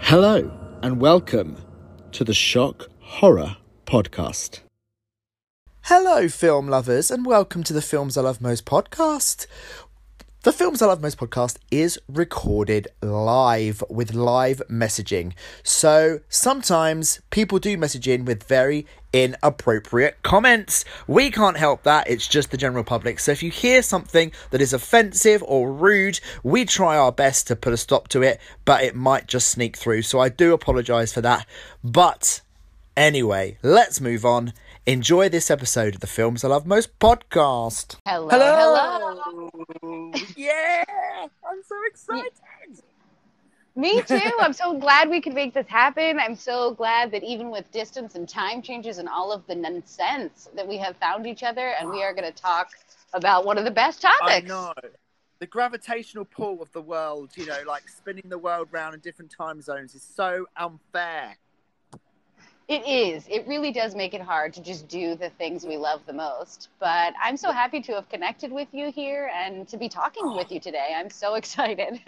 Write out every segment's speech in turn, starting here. Hello and welcome to the Shock Horror Podcast. Hello film lovers and welcome to the Films I Love Most podcast. The Films I Love Most podcast is recorded live with live messaging. So sometimes people do message in with very inappropriate comments. We can't help that. It's just the general public. So if you hear something that is offensive or rude, we try our best to put a stop to it, but it might just sneak through. So I do apologise for that. But anyway, let's move on. Enjoy this episode of the Films I Love Most podcast. Hello. Yeah, I'm so excited. Me too. I'm so glad we could make this happen. I'm so glad that even with distance and time changes and all of the nonsense that we have found each other, and we are going to talk about one of the best topics. I know. The gravitational pull of the world, you know, like spinning the world round in different time zones is so unfair. It is. It really does make it hard to just do the things we love the most. But I'm so happy to have connected with you here and to be talking with you today. I'm so excited.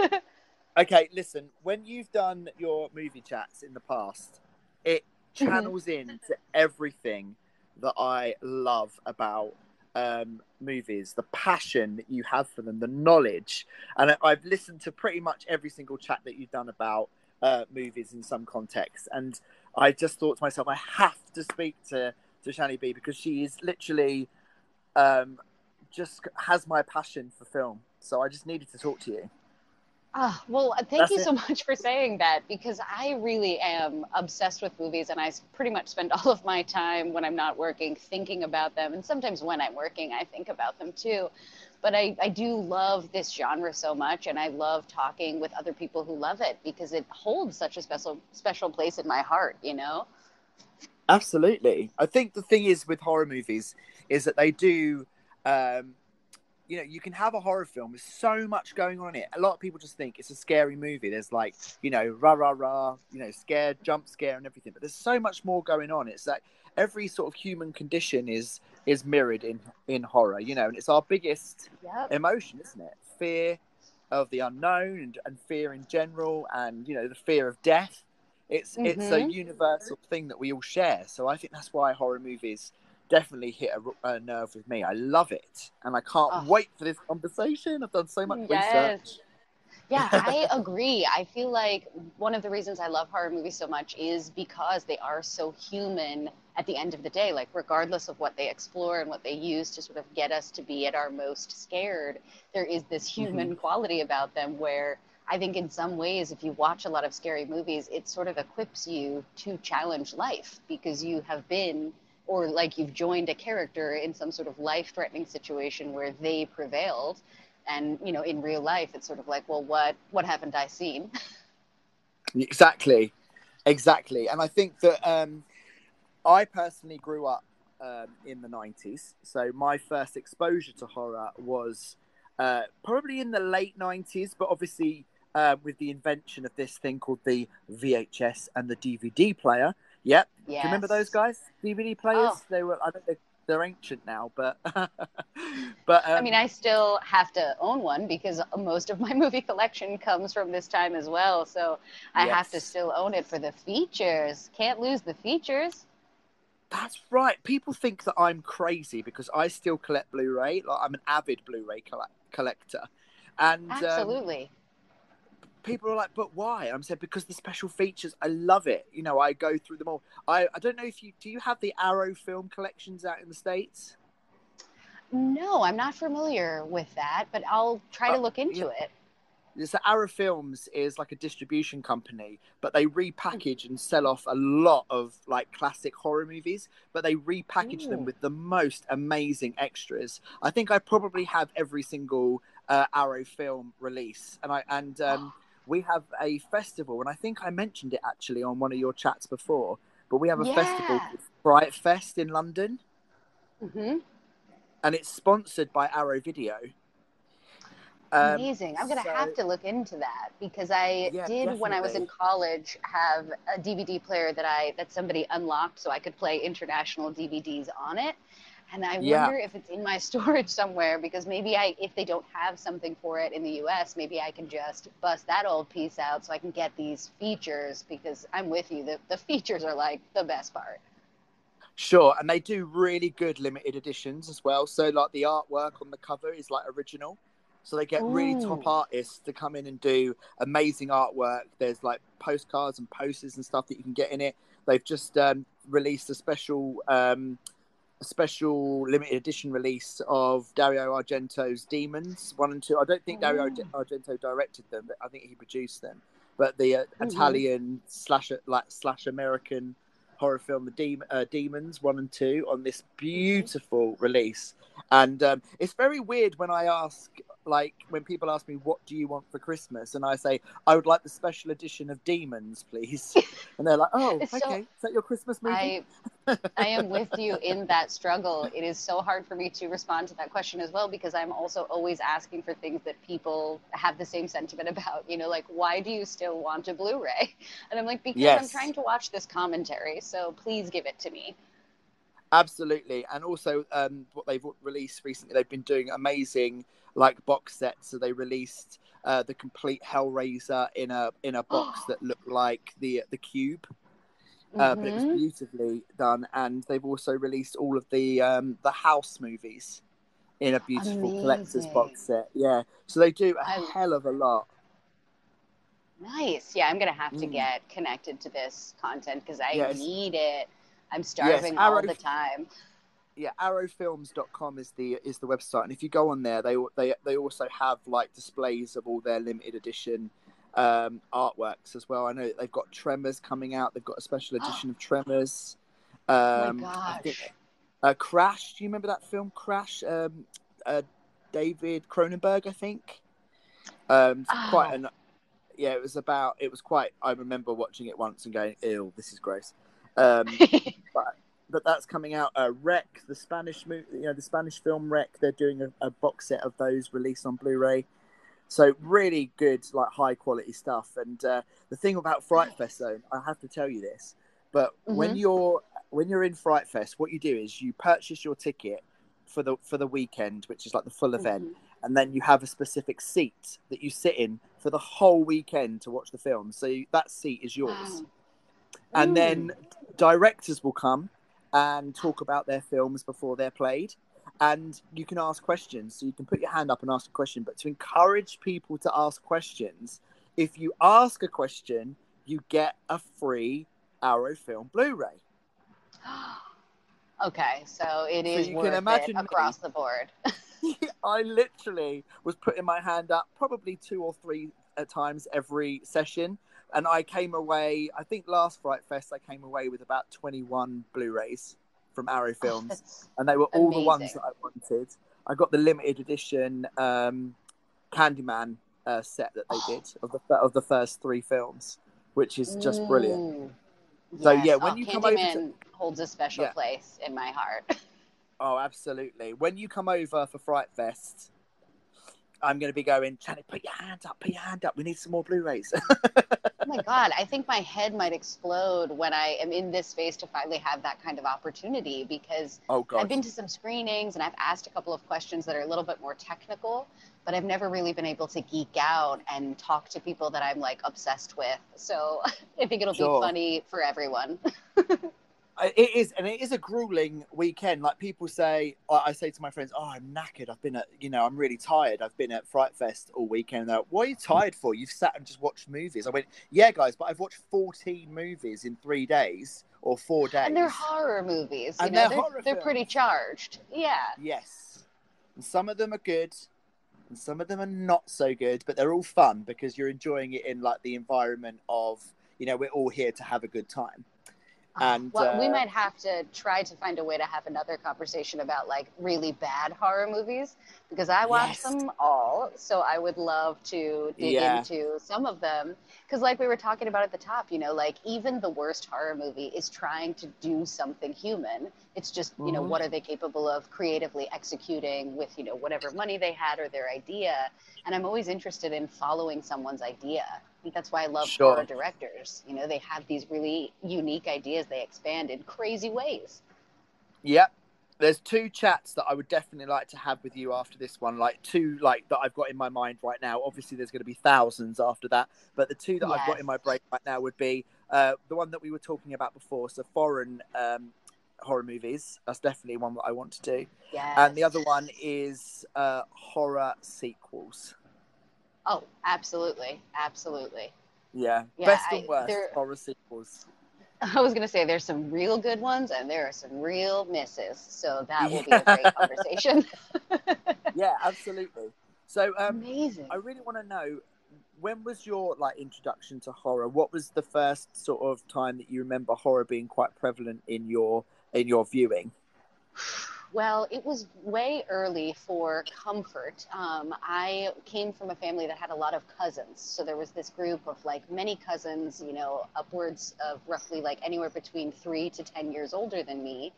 Okay, listen, when you've done your movie chats in the past, it channels into everything that I love about movies, the passion that you have for them, the knowledge. And I've listened to pretty much every single chat that you've done about movies in some context. And I just thought to myself, I have to speak to Shani B because she is literally just has my passion for film. So I just needed to talk to you. Well, thank you so much for saying that because I really am obsessed with movies and I pretty much spend all of my time when I'm not working thinking about them. And sometimes when I'm working, I think about them too. But I do love this genre so much, and I love talking with other people who love it because it holds such a special place in my heart, you know? Absolutely. I think the thing is with horror movies is that they do, you know, you can have a horror film with so much going on in it. A lot of people just think it's a scary movie. There's like, you know, rah-rah-rah, you know, scare, jump scare and everything. But there's so much more going on. It's like every sort of human condition is mirrored in horror, you know, and it's our biggest emotion, isn't it? Fear of the unknown and fear in general, and you know, the fear of death. It's a universal thing that we all share. So I think that's why horror movies definitely hit a nerve with me. I love it, and I can't wait for this conversation. I've done so much research. Yeah, I agree. I feel like one of the reasons I love horror movies so much is because they are so human at the end of the day, like regardless of what they explore and what they use to sort of get us to be at our most scared, there is this human quality about them where I think in some ways, if you watch a lot of scary movies, it sort of equips you to challenge life because you have been, or like you've joined a character in some sort of life-threatening situation where they prevailed. And, you know, in real life, it's sort of like, well, what haven't I seen? Exactly. And I think that I personally grew up in the 90s. So my first exposure to horror was probably in the late 90s, but obviously with the invention of this thing called the VHS and the DVD player. Yep. Yes. Do you remember those guys? DVD players? Oh. They were... I don't know, they're ancient now, but I mean, I still have to own one because most of my movie collection comes from this time as well. So I have to still own it for the features. Can't lose the features. That's right. People think that I'm crazy because I still collect Blu-ray. Like I'm an avid Blu-ray collector, and absolutely. People are like, but why? I'm saying because the special features, I love it. You know, I go through them all. I don't know if you have the Arrow film collections out in the States? No, I'm not familiar with that, but I'll try to look into it. So Arrow Films is like a distribution company, but they repackage and sell off a lot of like classic horror movies, but they repackage them with the most amazing extras. I think I probably have every single Arrow film release, and we have a festival, and I think I mentioned it actually on one of your chats before, but we have a festival called Fright Fest in London. And it's sponsored by Arrow Video. Amazing. I'm going to have to look into that, because I did, when I was in college, have a DVD player that somebody unlocked so I could play international DVDs on it. And I wonder if it's in my storage somewhere, because maybe if they don't have something for it in the U.S., maybe I can just bust that old piece out so I can get these features, because I'm with you. The features are like the best part. Sure. And they do really good limited editions as well. So like the artwork on the cover is like original. So they get really top artists to come in and do amazing artwork. There's like postcards and posters and stuff that you can get in it. They've just released a special... A special limited edition release of Dario Argento's Demons 1 and 2. I don't think Dario Argento directed them, but I think he produced them. But the Italian slash American horror film, the Demons 1 and 2, on this beautiful release. And it's very weird when I ask, like, when people ask me, what do you want for Christmas? And I say, I would like the special edition of Demons, please. And they're like, oh, okay. So, is that your Christmas movie? I am with you in that struggle. It is so hard for me to respond to that question as well, because I'm also always asking for things that people have the same sentiment about, you know, like, why do you still want a Blu-ray? And I'm like, because I'm trying to watch this commentary, so please give it to me. Absolutely. And also what they've released recently, they've been doing amazing like box sets. So they released the complete Hellraiser in a box that looked like the cube. But it was beautifully done. And they've also released all of the House movies in a beautiful collector's box set. Yeah. So they do a hell of a lot. Nice. Yeah, I'm going to have to get connected to this content, because I need it. I'm starving all the time. Yeah, arrowfilms.com is the website, and if you go on there, they also have like displays of all their limited edition artworks as well. I know they've got Tremors coming out. They've got a special edition of Tremors. Oh my gosh! I think, Crash. Do you remember that film Crash? David Cronenberg, I think. I remember watching it once and going, "Ew, this is gross." But that's coming out. Wreck, the Spanish movie, you know, the Spanish film Wreck. They're doing a box set of those released on Blu-ray. So really good, like high quality stuff. And the thing about Fright Fest, though, I have to tell you this. But when you're in Fright Fest, what you do is you purchase your ticket for the weekend, which is like the full event, and then you have a specific seat that you sit in for the whole weekend to watch the film. So that seat is yours. Wow. And then directors will come and talk about their films before they're played. And you can ask questions. So you can put your hand up and ask a question. But to encourage people to ask questions, if you ask a question, you get a free Arrow Film Blu-ray. Okay, so it is worth it across the board. I literally was putting my hand up probably 2 or 3 times every session. And I came away, I think last Fright Fest, I came away with about 21 Blu-rays from Arrow Films. And they were all amazing. The ones that I wanted. I got the limited edition Candyman set that they did of the first 3 films, which is just brilliant. Yes. So yeah, when you Candyman come over... Candyman holds a special place in my heart. Oh, absolutely. When you come over for Fright Fest... I'm going to be going, Shani, put your hand up. We need some more Blu-rays. Oh, my God. I think my head might explode when I am in this space to finally have that kind of opportunity, because I've been to some screenings and I've asked a couple of questions that are a little bit more technical, but I've never really been able to geek out and talk to people that I'm, like, obsessed with. So I think it'll be funny for everyone. It is, and it is a grueling weekend. Like people say, I say to my friends, "Oh, I'm knackered. I'm really tired. I've been at Fright Fest all weekend." And they're like, "What are you tired for? You've sat and just watched movies." I went, "Yeah, guys, but I've watched 14 movies in 3 days or 4 days." And they're horror movies. You know, they're pretty charged. Yeah. Yes, and some of them are good, and some of them are not so good. But they're all fun because you're enjoying it in like the environment of, you know, we're all here to have a good time. And, we might have to try to find a way to have another conversation about like really bad horror movies, because I watched them all. So I would love to dig into some of them. Because like we were talking about at the top, you know, like even the worst horror movie is trying to do something human. It's just, you know, what are they capable of creatively executing with, you know, whatever money they had or their idea. And I'm always interested in following someone's idea. I think that's why I love horror directors. You know, they have these really unique ideas. They expand in crazy ways. Yep. There's two chats that I would definitely like to have with you after this one, like two like that I've got in my mind right now. Obviously, there's going to be thousands after that, but the two that I've got in my brain right now would be the one that we were talking about before, so foreign horror movies. That's definitely one that I want to do. Yes. And the other one is horror sequels. Oh, absolutely. Absolutely. Yeah. Best and worst horror sequels. I was going to say there's some real good ones and there are some real misses. So that will be a great conversation. Yeah, absolutely. So amazing. I really want to know, when was your like introduction to horror? What was the first sort of time that you remember horror being quite prevalent in your viewing? Well, it was way early for comfort. I came from a family that had a lot of cousins. So there was this group of like many cousins, you know, upwards of roughly like anywhere between 3 to 10 years older than me,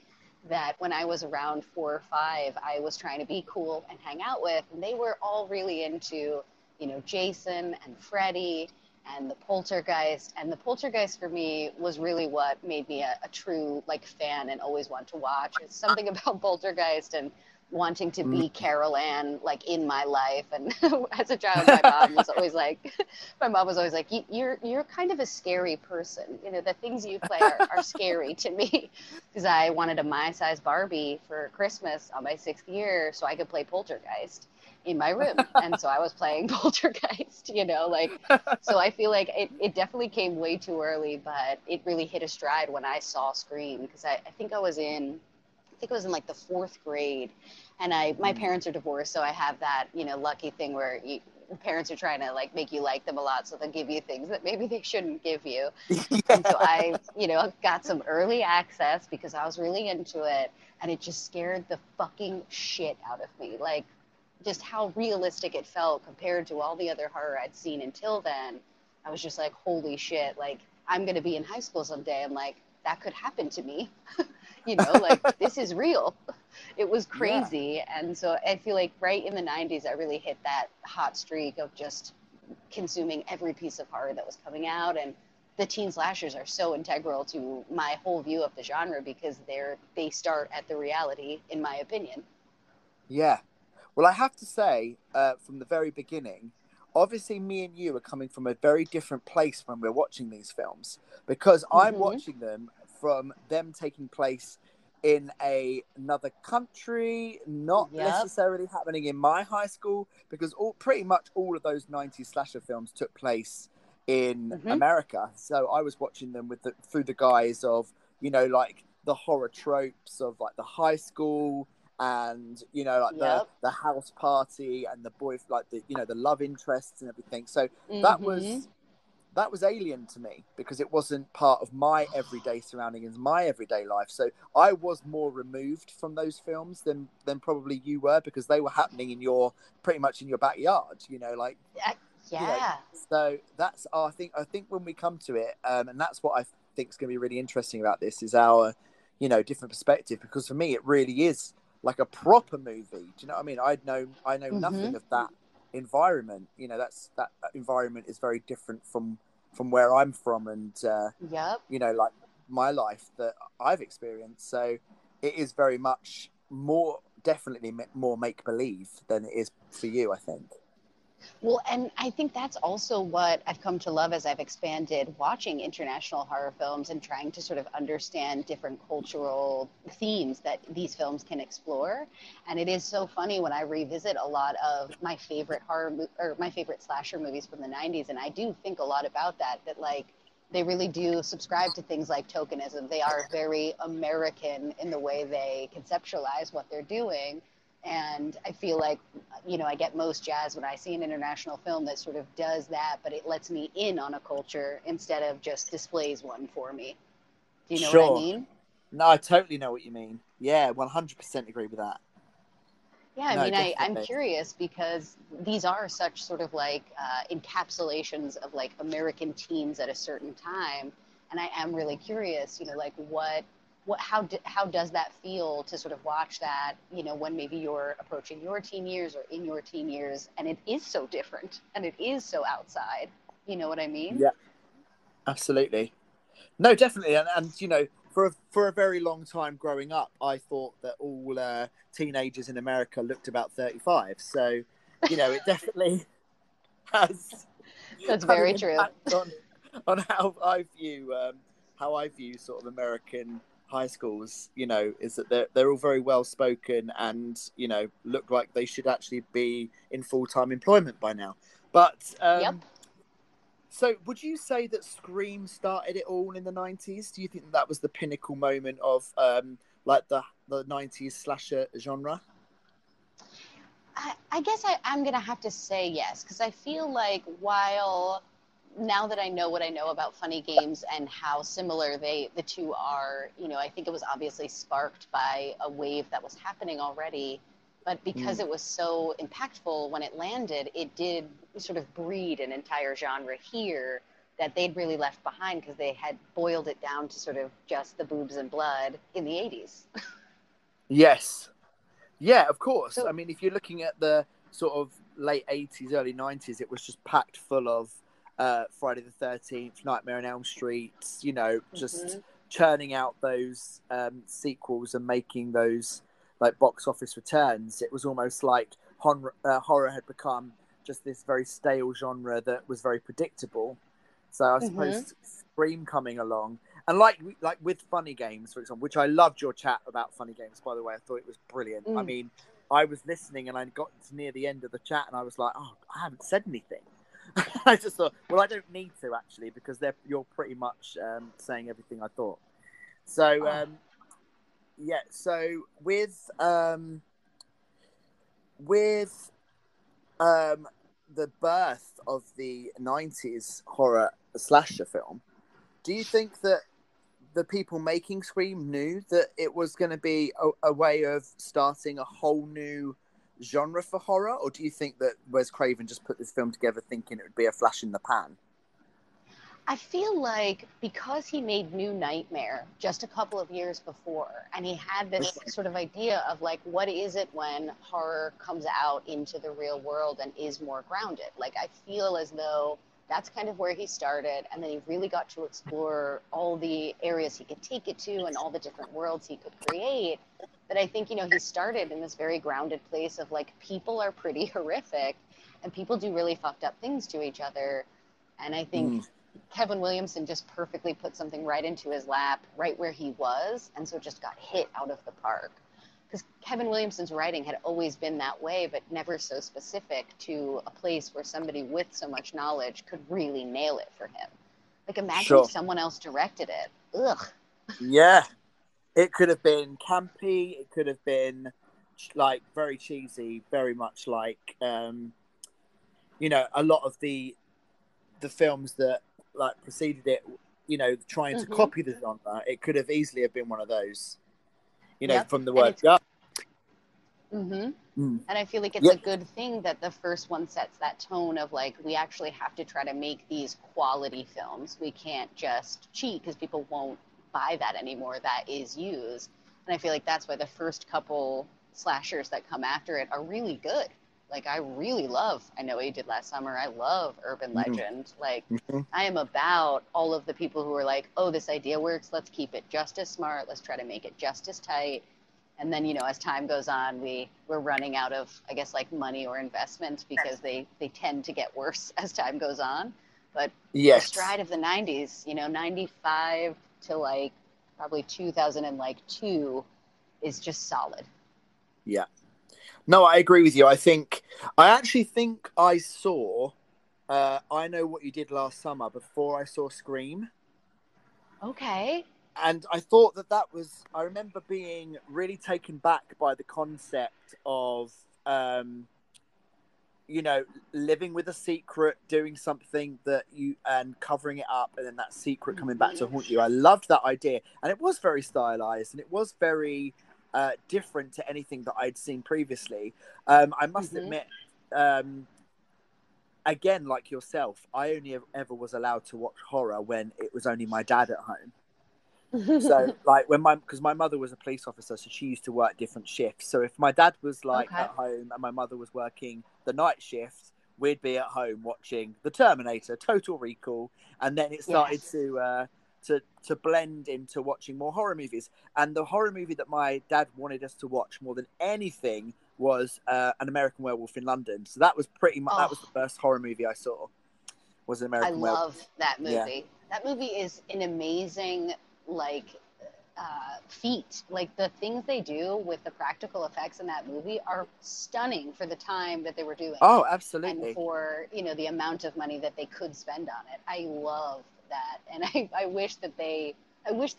that when I was around 4 or 5, I was trying to be cool and hang out with. And they were all really into, you know, Jason and Freddy and the Poltergeist. And the Poltergeist for me was really what made me a true like fan and always want to watch. It's something about Poltergeist and wanting to be Carol Ann like in my life. And as a child, my mom was always like, you're kind of a scary person. You know, the things you play are scary to me, because I wanted a my size Barbie for Christmas on my 6th year so I could play Poltergeist in my room. And so I was playing Poltergeist, you know, like, so I feel like it definitely came way too early, but it really hit a stride when I saw Scream, because I think it was in like the 4th grade, and my parents are divorced. So I have that, you know, lucky thing where parents are trying to like make you like them a lot. So they'll give you things that maybe they shouldn't give you. And so I, you know, got some early access because I was really into it, and it just scared the fucking shit out of me. Like, just how realistic it felt compared to all the other horror I'd seen until then. I was just like, holy shit, like, I'm going to be in high school someday. I'm like, that could happen to me. You know, like, this is real. It was crazy. Yeah. And so I feel like right in the 90s, I really hit that hot streak of just consuming every piece of horror that was coming out. And the teen slashers are so integral to my whole view of the genre, because they start at the reality, in my opinion. Yeah. Well, I have to say, from the very beginning, obviously me and you are coming from a very different place when we're watching these films, because I'm watching them from them taking place in another country, not necessarily happening in my high school, because pretty much all of those 90s slasher films took place in America. So I was watching them through the guise of, you know, like the horror tropes of like the high school, and you know, like the house party and the boy, like the, you know, the love interests and everything. So that was alien to me, because it wasn't part of my everyday surroundings, my everyday life. So I was more removed from those films than probably you were, because they were happening pretty much in your backyard, you know, like so that's our thing. I think when we come to it, and that's what I think is going to be really interesting about this, is our, you know, different perspective, because for me it really is like a proper movie. Do you know what I mean? I know nothing of that environment. You know, that environment is very different from where I'm from, and you know, like my life that I've experienced. So it is very much more, definitely more make believe than it is for you, I think. Well, and I think that's also what I've come to love as I've expanded watching international horror films and trying to sort of understand different cultural themes that these films can explore. And it is so funny when I revisit a lot of my favorite my favorite slasher movies from the 90s. And I do think a lot about that like, they really do subscribe to things like tokenism. They are very American in the way they conceptualize what they're doing. And I feel like, you know, I get most jazzed when I see an international film that sort of does that, but it lets me in on a culture instead of just displays one for me. Do you know what I mean? No, I totally know what you mean. Yeah, 100% agree with that. Yeah, I mean, I'm curious because these are such sort of like encapsulations of like American teens at a certain time. And I am really curious, you know, like how does that feel to sort of watch that, you know, when maybe you're approaching your teen years or in your teen years and it is so different and it is so outside. You know what I mean? Yeah, absolutely. No, definitely. And you know, for a very long time growing up, I thought that all teenagers in America looked about 35. So, you know, it definitely has. That's very true. On how I view sort of American high schools, you know, is that they're all very well spoken and, you know, look like they should actually be in full-time employment by now. But yep. So would you say that Scream started it all in the 90s? Do you think that was the pinnacle moment of like the 90s slasher genre? I guess I'm going to have to say yes, because I feel like while... Now that I know what I know about Funny Games and how similar the two are, you know, I think it was obviously sparked by a wave that was happening already. But because it was so impactful when it landed, it did sort of breed an entire genre here that they'd really left behind because they had boiled it down to sort of just the boobs and blood in the 80s. Yes. Yeah, of course. So, I mean, if you're looking at the sort of late 80s, early 90s, it was just packed full of Friday the 13th, Nightmare on Elm Street, you know, just churning out those sequels and making those like box office returns. It was almost like horror had become just this very stale genre that was very predictable. So I suppose Scream coming along, and like with Funny Games, for example, which I loved your chat about Funny Games, by the way. I thought it was brilliant. I mean, I was listening and I got near the end of the chat and I was like, oh, I haven't said anything. I just thought, well, I don't need to actually, because you're pretty much saying everything I thought. So, yeah. So with the birth of the 90s horror slasher film, do you think that the people making Scream knew that it was going to be a way of starting a whole new genre for horror, or do you think that Wes Craven just put this film together thinking it would be a flash in the pan? I feel like because he made New Nightmare just a couple of years before, and he had this sort of idea of like, what is it when horror comes out into the real world and is more grounded? Like, I feel as though that's kind of where he started, and then he really got to explore all the areas he could take it to and all the different worlds he could create. But I think, you know, he started in this very grounded place of like, people are pretty horrific and people do really fucked up things to each other. And I think Kevin Williamson just perfectly put something right into his lap, right where he was. And so just got hit out of the park, because Kevin Williamson's writing had always been that way, but never so specific to a place where somebody with so much knowledge could really nail it for him. Like, imagine if someone else directed it. Ugh. Yeah. It could have been campy. It could have been like very cheesy, very much like, you know, a lot of the films that like preceded it, you know, trying to copy the genre. It could have easily have been one of those, you know, from the word go. And I feel like it's a good thing that the first one sets that tone of like, we actually have to try to make these quality films. We can't just cheat because people won't buy that anymore. That is used. And I feel like that's why the first couple slashers that come after it are really good. Like, I really love I Know What You Did Last Summer. I love Urban Legend. Like, I am about all of the people who are like, oh, this idea works. Let's keep it just as smart. Let's try to make it just as tight. And then, you know, as time goes on, we're running out of, I guess, like money or investment, because they tend to get worse as time goes on. But the stride of the 90s, you know, 95 to like probably 2002 is just solid. Yeah. No, I agree with you. I actually think I saw I Know What You Did Last Summer before I saw Scream. Okay. And I thought that was, I remember being really taken back by the concept of, you know, living with a secret, doing something that you, and covering it up, and then that secret coming back to haunt you. I loved that idea. And it was very stylized, and it was very different to anything that I'd seen previously. I must admit, again, like yourself, I only ever was allowed to watch horror when it was only my dad at home. So, like, when my mother was a police officer, so she used to work different shifts. So if my dad was like at home and my mother was working the night shift, we'd be at home watching The Terminator, Total Recall, and then it started to blend into watching more horror movies. And the horror movie that my dad wanted us to watch more than anything was An American Werewolf in London. So that was pretty much that was the first horror movie I saw. Was An American Werewolf. I love that movie. Yeah. That movie is an amazing, like, feat. Like, the things they do with the practical effects in that movie are stunning for the time that they were doing. Oh, absolutely. And for, you know, the amount of money that they could spend on it. I love that. And I wish that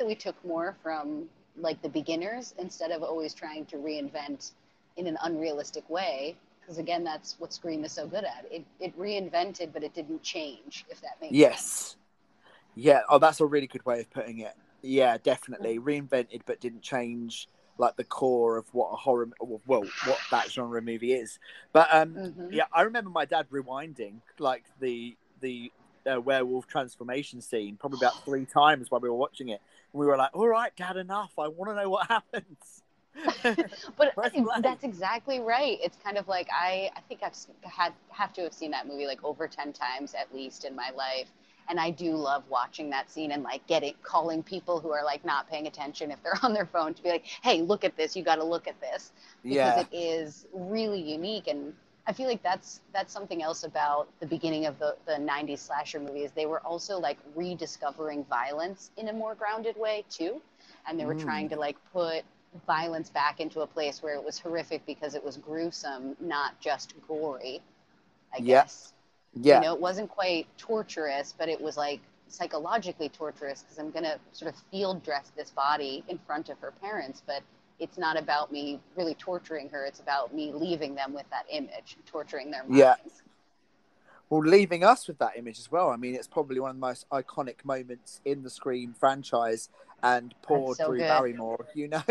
we took more from, like, the beginners instead of always trying to reinvent in an unrealistic way. Because, again, that's what Scream is so good at. It reinvented, but it didn't change, if that makes sense. Yeah. Oh, that's a really good way of putting it. Yeah, definitely. Reinvented, but didn't change, like, the core of what a horror, well, what that genre movie is. But, yeah, I remember my dad rewinding, like, the werewolf transformation scene probably about 3 times while we were watching it. And we were like, all right, Dad, enough. I want to know what happens. But that's exactly right. It's kind of like, I think I've have to have seen that movie like over 10 times at least in my life. And I do love watching that scene and like calling people who are like not paying attention if they're on their phone to be like, hey, look at this. You got to look at this. Because it is really unique. And I feel like that's something else about the beginning of the 90s slasher movies. They were also like rediscovering violence in a more grounded way too. And they were trying to like put violence back into a place where it was horrific because it was gruesome, not just gory, I guess. Yeah. You know, it wasn't quite torturous, but it was like psychologically torturous because I'm going to sort of field dress this body in front of her parents, but it's not about me really torturing her. It's about me leaving them with that image, torturing their minds. Yeah. Well, leaving us with that image as well. I mean, it's probably one of the most iconic moments in the Scream franchise. And poor Drew Barrymore, you know.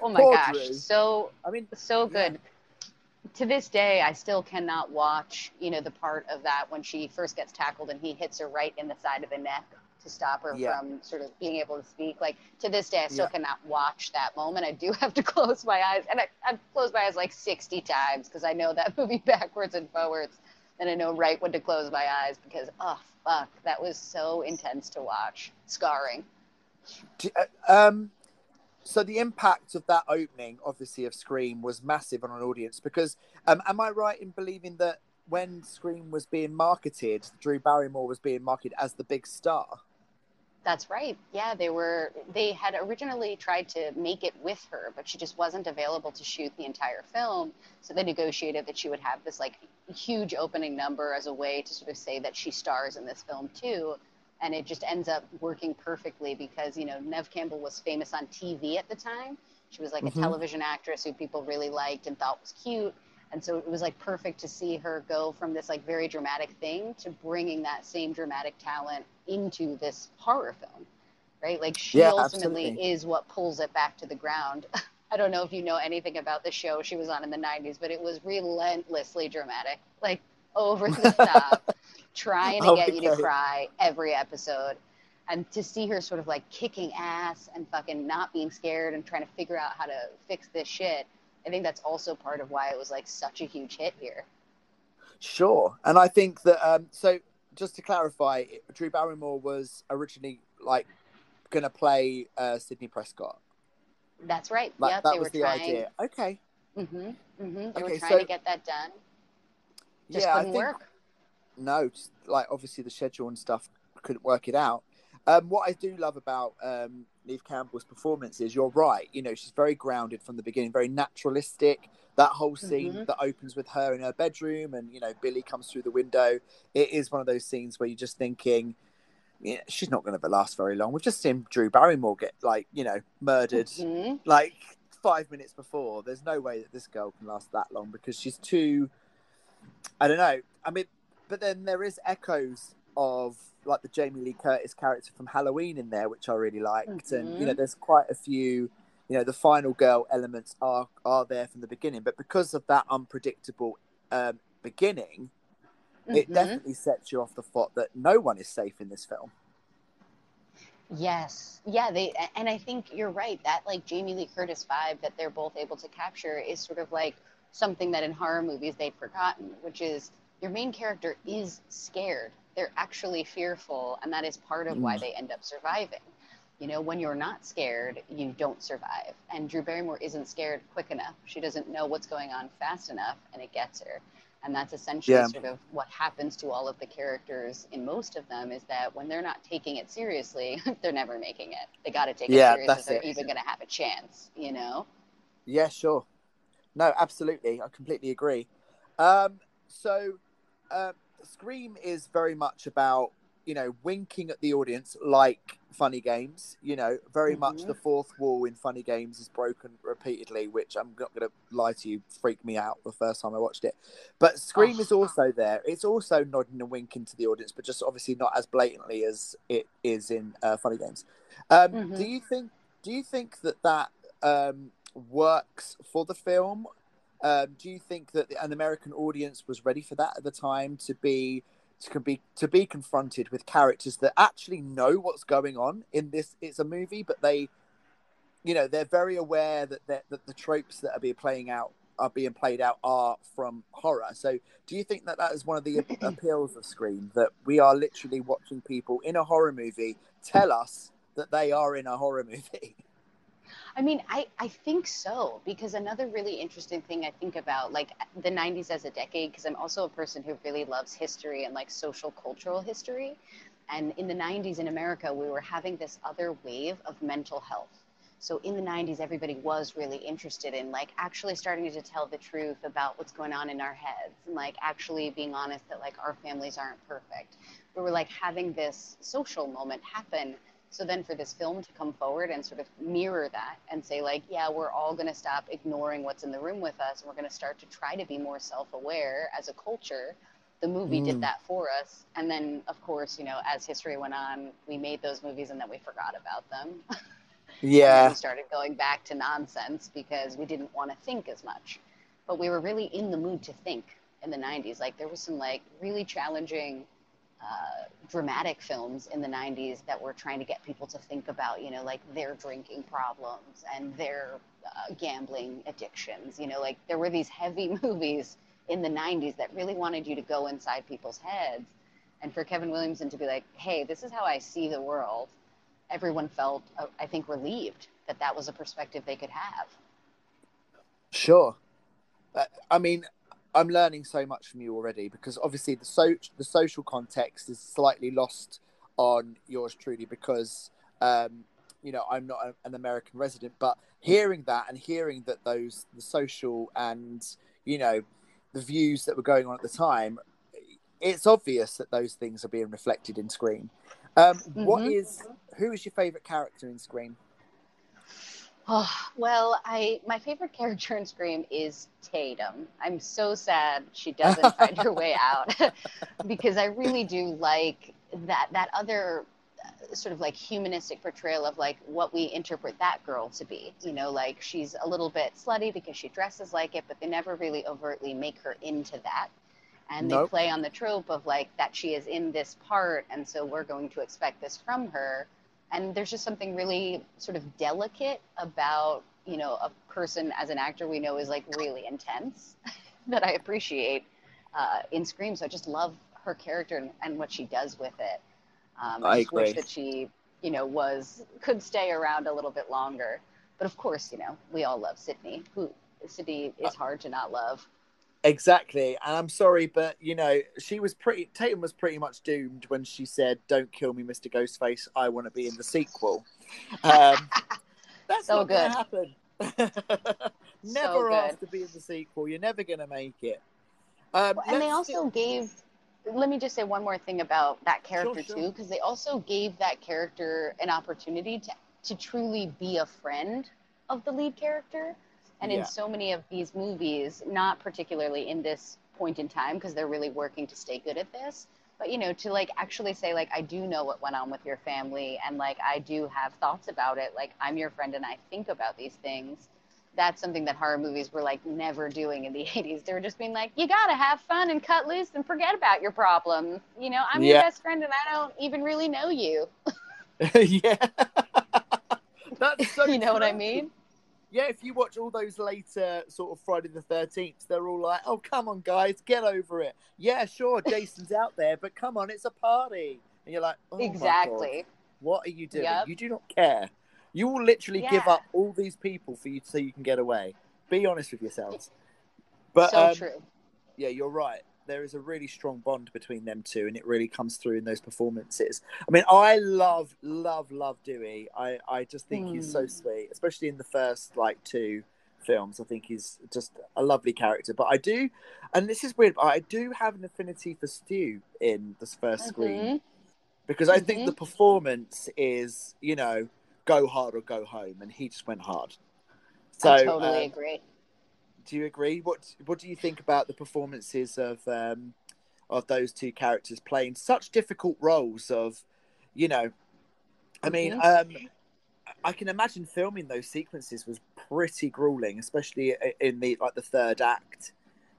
Oh my gosh, so I mean, so good. Yeah. To this day, I still cannot watch, you know, the part of that when she first gets tackled and he hits her right in the side of the neck to stop her from sort of being able to speak. Like, to this day, I still cannot watch that moment. I do have to close my eyes, and I've closed my eyes like 60 times because I know that movie backwards and forwards. And I know right when to close my eyes because, oh, fuck, that was so intense to watch. Scarring. So the impact of that opening, obviously, of Scream was massive on an audience because, am I right in believing that when Scream was being marketed, Drew Barrymore was being marketed as the big star? That's right. Yeah, they had originally tried to make it with her, but she just wasn't available to shoot the entire film. So they negotiated that she would have this like huge opening number as a way to sort of say that she stars in this film too. And it just ends up working perfectly because, you know, Neve Campbell was famous on TV at the time. She was like a television actress who people really liked and thought was cute. And so it was like perfect to see her go from this like very dramatic thing to bringing that same dramatic talent into this horror film, right? Like she ultimately is what pulls it back to the ground. I don't know if you know anything about the show she was on in the 90s, but it was relentlessly dramatic, like over the top, trying to get you to cry every episode. And to see her sort of like kicking ass and fucking not being scared and trying to figure out how to fix this shit, I think that's also part of why it was like such a huge hit here. Sure. And I think that, so just to clarify, Drew Barrymore was originally like going to play Sidney Prescott. That's right. Like, yeah, that was the idea. Okay. They were trying to get that done. Just couldn't work. No, just, like obviously the schedule and stuff couldn't work it out. What I do love about Neve Campbell's performance is, you're right, you know, she's very grounded from the beginning, very naturalistic. That whole scene that opens with her in her bedroom and, you know, Billy comes through the window. It is one of those scenes where you're just thinking, yeah, she's not going to last very long. We've just seen Drew Barrymore get, like, you know, murdered, like 5 minutes before. There's no way that this girl can last that long because she's too, I don't know. I mean, but then there is echoes of like the Jamie Lee Curtis character from Halloween in there, which I really liked. And, you know, there's quite a few you know, the final girl elements are there from the beginning. But because of that unpredictable beginning, mm-hmm. it definitely sets you off the thought that no one is safe in this film. Yes. Yeah, and I think you're right. That, like, Jamie Lee Curtis vibe that they're both able to capture is sort of like something that in horror movies they'd forgotten, which is your main character is scared. They're actually fearful, and that is part of why they end up surviving. You know, when you're not scared, you don't survive. And Drew Barrymore isn't scared quick enough. She doesn't know what's going on fast enough, and it gets her. And that's essentially sort of what happens to all of the characters in most of them, is that when they're not taking it seriously, they're never making it. They got to take it seriously if they're even going to have a chance, you know? Yeah, sure. No, absolutely. I completely agree. So Scream is very much about, you know, winking at the audience like Funny Games. You know, very mm-hmm. much the fourth wall in Funny Games is broken repeatedly, which I'm not going to lie to you, freaked me out the first time I watched it. But Scream is also there. It's also nodding and winking to the audience, but just obviously not as blatantly as it is in Funny Games. Mm-hmm. Do you think that works for the film? Do you think that an American audience was ready for that at the time, to be confronted with characters that actually know what's going on in this? It's a movie, but they, you know, they're very aware that the tropes that are being played out are from horror. So do you think that is one of the appeals of Scream, that we are literally watching people in a horror movie tell us that they are in a horror movie? I mean, I think so, because another really interesting thing I think about, like, the 90s as a decade, because I'm also a person who really loves history and, like, social cultural history. And in the 90s in America, we were having this other wave of mental health. So in the 90s, everybody was really interested in, like, actually starting to tell the truth about what's going on in our heads, and, like, actually being honest that, like, our families aren't perfect. We were, like, having this social moment happen. So then for this film to come forward and sort of mirror that and say, like, yeah, we're all going to stop ignoring what's in the room with us, and we're going to start to try to be more self-aware as a culture. The movie did that for us. And then, of course, you know, as history went on, we made those movies and then we forgot about them. Yeah. We started going back to nonsense because we didn't want to think as much. But we were really in the mood to think in the 90s. Like, there was some, like, really challenging dramatic films in the 90s that were trying to get people to think about, you know, like, their drinking problems and their gambling addictions. You know, like, there were these heavy movies in the 90s that really wanted you to go inside people's heads. And for Kevin Williamson to be like, hey, this is how I see the world, everyone felt, I think, relieved that that was a perspective they could have. Sure. I mean, I'm learning so much from you already, because obviously the social context is slightly lost on yours truly, because, you know, I'm not an American resident, but hearing that and hearing that the social and, you know, the views that were going on at the time, it's obvious that those things are being reflected in Scream. Who is your favorite character in Scream? Oh, well, my favorite character in Scream is Tatum. I'm so sad she doesn't find her way out, because I really do like that other sort of, like, humanistic portrayal of, like, what we interpret that girl to be. You know, like, she's a little bit slutty because she dresses like it, but they never really overtly make her into that. And they play on the trope of, like, that she is in this part, and so we're going to expect this from her. And there's just something really sort of delicate about, you know, a person as an actor we know is, like, really intense that I appreciate in Scream. So I just love her character and what she does with it. I just wish that she, you know, could stay around a little bit longer. But of course, you know, we all love Sidney. Sidney is hard to not love. Exactly. And I'm sorry, but, you know, Tatum was pretty much doomed when she said, "Don't kill me, Mr. Ghostface. I want to be in the sequel." That's so not going to happen. Never asked to be in the sequel. You're never going to make it. And they also let me just say one more thing about that character, too, because they also gave that character an opportunity to truly be a friend of the lead character. And in so many of these movies, not particularly in this point in time, because they're really working to stay good at this, But, you know, to, like, actually say, like, I do know what went on with your family, and, like, I do have thoughts about it. Like, I'm your friend, and I think about these things. That's something that horror movies were, like, never doing in the 80s. They were just being like, you gotta have fun and cut loose and forget about your problem. You know, I'm your best friend, and I don't even really know you. That's so you know what I mean? Yeah, if you watch all those later sort of Friday the 13th, they're all like, oh, come on, guys, get over it. Yeah, sure, Jason's out there, but come on, it's a party. And you're like, oh, exactly. My God, what are you doing? Yep. You do not care. You will literally give up all these people for you so you can get away. Be honest with yourselves. But, so true. Yeah, you're right. There is a really strong bond between them two, and it really comes through in those performances. I mean, I love Dewey. I just think he's so sweet, especially in the first, like, two films. I think he's just a lovely character. But I do, and this is weird, but I do have an affinity for Stu in this first Scream. Because I think the performance is, you know, go hard or go home, and he just went hard. So, I totally agree. Do you agree? What do you think about the performances of those two characters playing such difficult roles? Of, you know, I mean, I can imagine filming those sequences was pretty grueling, especially in the like the third act.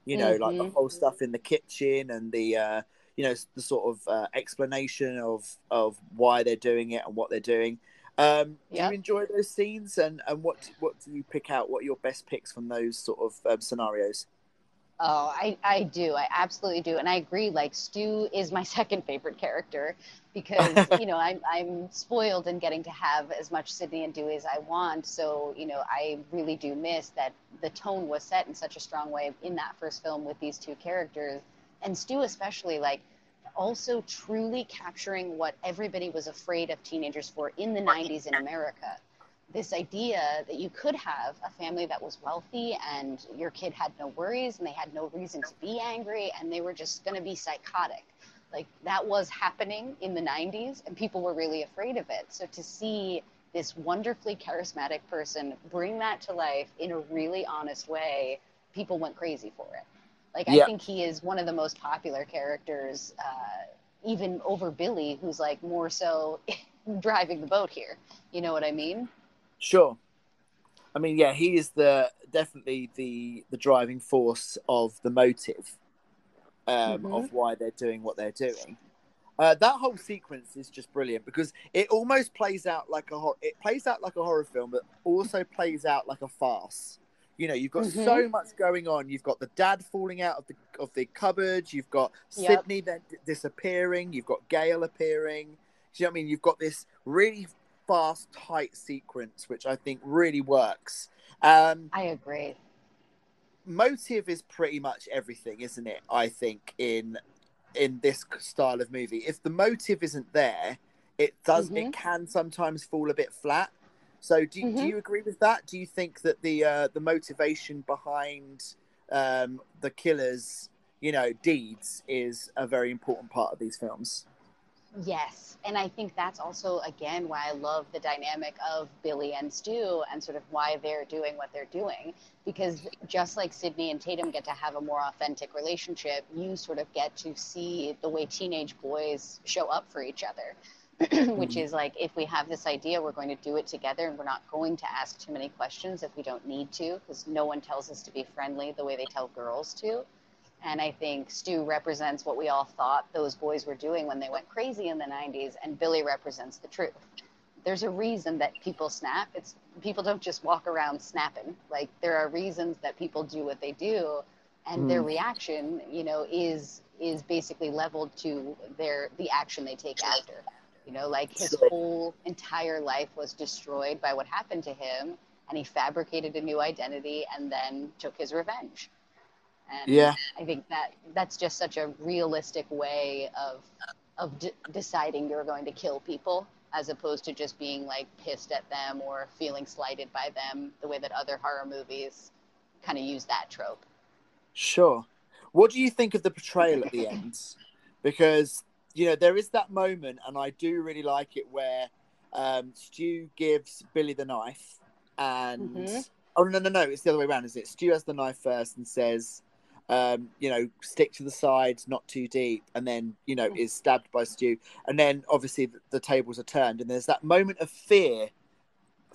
You know, like the whole stuff in the kitchen and the you know, the sort of explanation of why they're doing it and what they're doing. Do you enjoy those scenes, and what do you pick out? What are your best picks from those sort of scenarios? Oh, I do. I absolutely do. And I agree, like, Stu is my second favorite character because, you know, I'm spoiled in getting to have as much Sidney and Dewey as I want. So, you know, I really do miss that the tone was set in such a strong way in that first film with these two characters. And Stu especially, like, also truly capturing what everybody was afraid of teenagers for in the 90s in America. This idea that you could have a family that was wealthy and your kid had no worries and they had no reason to be angry and they were just going to be psychotic. Like, that was happening in the 90s and people were really afraid of it. So to see this wonderfully charismatic person bring that to life in a really honest way, people went crazy for it. Like, I think he is one of the most popular characters, even over Billy, who's, like, more so driving the boat here. You know what I mean? Sure. I mean, yeah, he is definitely the driving force of the motive of why they're doing what they're doing. That whole sequence is just brilliant because it almost plays out like a horror film, but also plays out like a farce. You know, you've got so much going on. You've got the dad falling out of the cupboard. You've got Sidney then disappearing. You've got Gale appearing. Do you know what I mean? You've got this really fast, tight sequence, which I think really works. I agree. Motive is pretty much everything, isn't it? I think in this style of movie, if the motive isn't there, it can sometimes fall a bit flat. So do you agree with that? Do you think that the motivation behind the killer's, you know, deeds is a very important part of these films? Yes, and I think that's also, again, why I love the dynamic of Billy and Stu and sort of why they're doing what they're doing. Because just like Sidney and Tatum get to have a more authentic relationship, you sort of get to see the way teenage boys show up for each other. Which is like, if we have this idea, we're going to do it together and we're not going to ask too many questions if we don't need to, because no one tells us to be friendly the way they tell girls to. And I think Stu represents what we all thought those boys were doing when they went crazy in the 90s, and Billy represents the truth. There's a reason that people snap. People don't just walk around snapping. Like, there are reasons that people do what they do, and their reaction, you know, is basically leveled to the action they take after. You know, like, his whole entire life was destroyed by what happened to him, and he fabricated a new identity and then took his revenge. And I think that's just such a realistic way of deciding you're going to kill people, as opposed to just being, like, pissed at them or feeling slighted by them, the way that other horror movies kind of use that trope. Sure. What do you think of the portrayal at the end? Because... you know, there is that moment, and I do really like it, where Stu gives Billy the knife, and... oh, no, it's the other way around, isn't it? Stu has the knife first and says, you know, stick to the sides, not too deep, and then, you know, is stabbed by Stu. And then obviously the tables are turned, and there's that moment of fear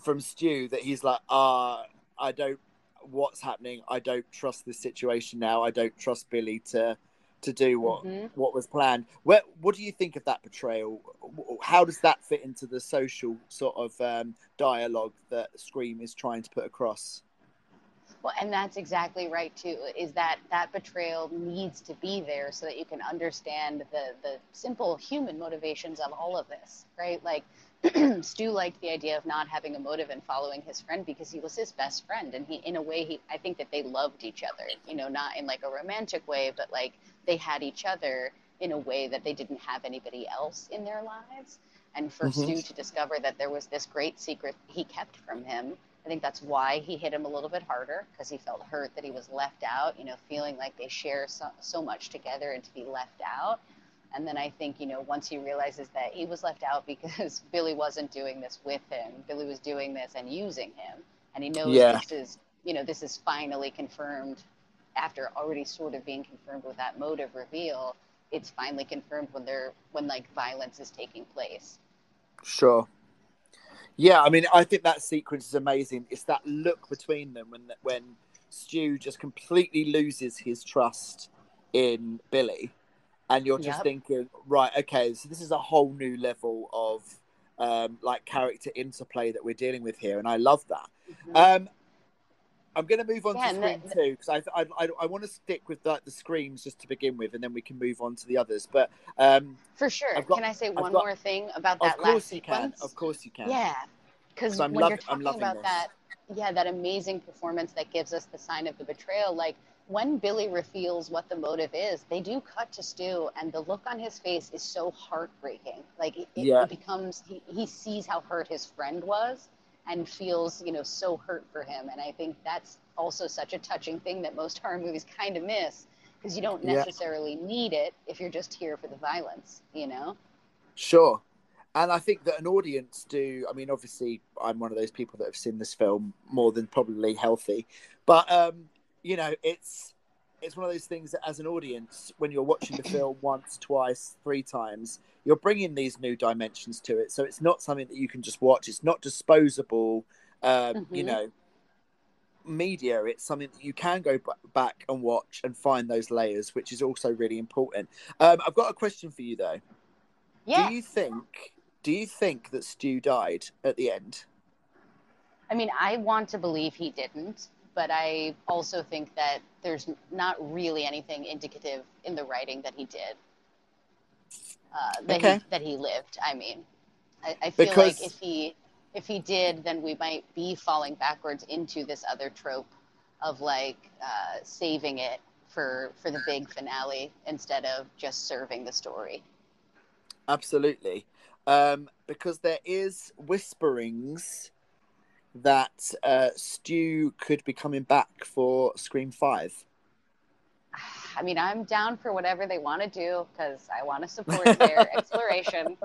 from Stu that he's like, I don't, what's happening? I don't trust this situation now. I don't trust Billy to do what was planned. What do you think of that portrayal? How does that fit into the social sort of dialogue that Scream is trying to put across? Well, and that's exactly right too, is that that betrayal needs to be there so that you can understand the simple human motivations of all of this, right? Like Stu liked the idea of not having a motive and following his friend because he was his best friend, and in a way I think that they loved each other, you know, not in like a romantic way, but like they had each other in a way that they didn't have anybody else in their lives. And for Stu to discover that there was this great secret he kept from him, I think that's why he hit him a little bit harder, because he felt hurt that he was left out, you know, feeling like they share so much together and to be left out. And then I think, you know, once he realizes that he was left out because Billy wasn't doing this with him, Billy was doing this and using him. And he knows this is finally confirmed after already sort of being confirmed with that motive reveal. It's finally confirmed when violence is taking place. Sure. Yeah, I mean, I think that sequence is amazing. It's that look between them when Stu just completely loses his trust in Billy. And you're just thinking, right, okay, so this is a whole new level of, character interplay that we're dealing with here. And I love that. I'm going to move on to Scream 2, because I want to stick with the Screams just to begin with, and then we can move on to the others. But for sure. Can I say one more thing about that last sequence? Of course you can. Yeah, because when you're talking about this. That amazing performance that gives us the sign of the betrayal, like when Billy reveals what the motive is, they do cut to Stu, and the look on his face is so heartbreaking. Like it becomes, he sees how hurt his friend was, and feels, you know, so hurt for him. And I think that's also such a touching thing that most horror movies kind of miss, because you don't necessarily need it if you're just here for the violence, you know? Sure. And I think that an audience obviously I'm one of those people that have seen this film more than probably healthy, but, you know, it's one of those things that as an audience, when you're watching the film once, twice, three times, you're bringing these new dimensions to it. So it's not something that you can just watch. It's not disposable, you know, media. It's something that you can go back and watch and find those layers, which is also really important. I've got a question for you, though. Yes. Do you think that Stu died at the end? I mean, I want to believe he didn't. But I also think that there's not really anything indicative in the writing that he did, that he lived. I mean, I feel like if he did, then we might be falling backwards into this other trope of saving it for the big finale instead of just serving the story. Absolutely. Because there is whisperings that Stu could be coming back for Scream 5. I mean, I'm down for whatever they want to do, because I want to support their exploration.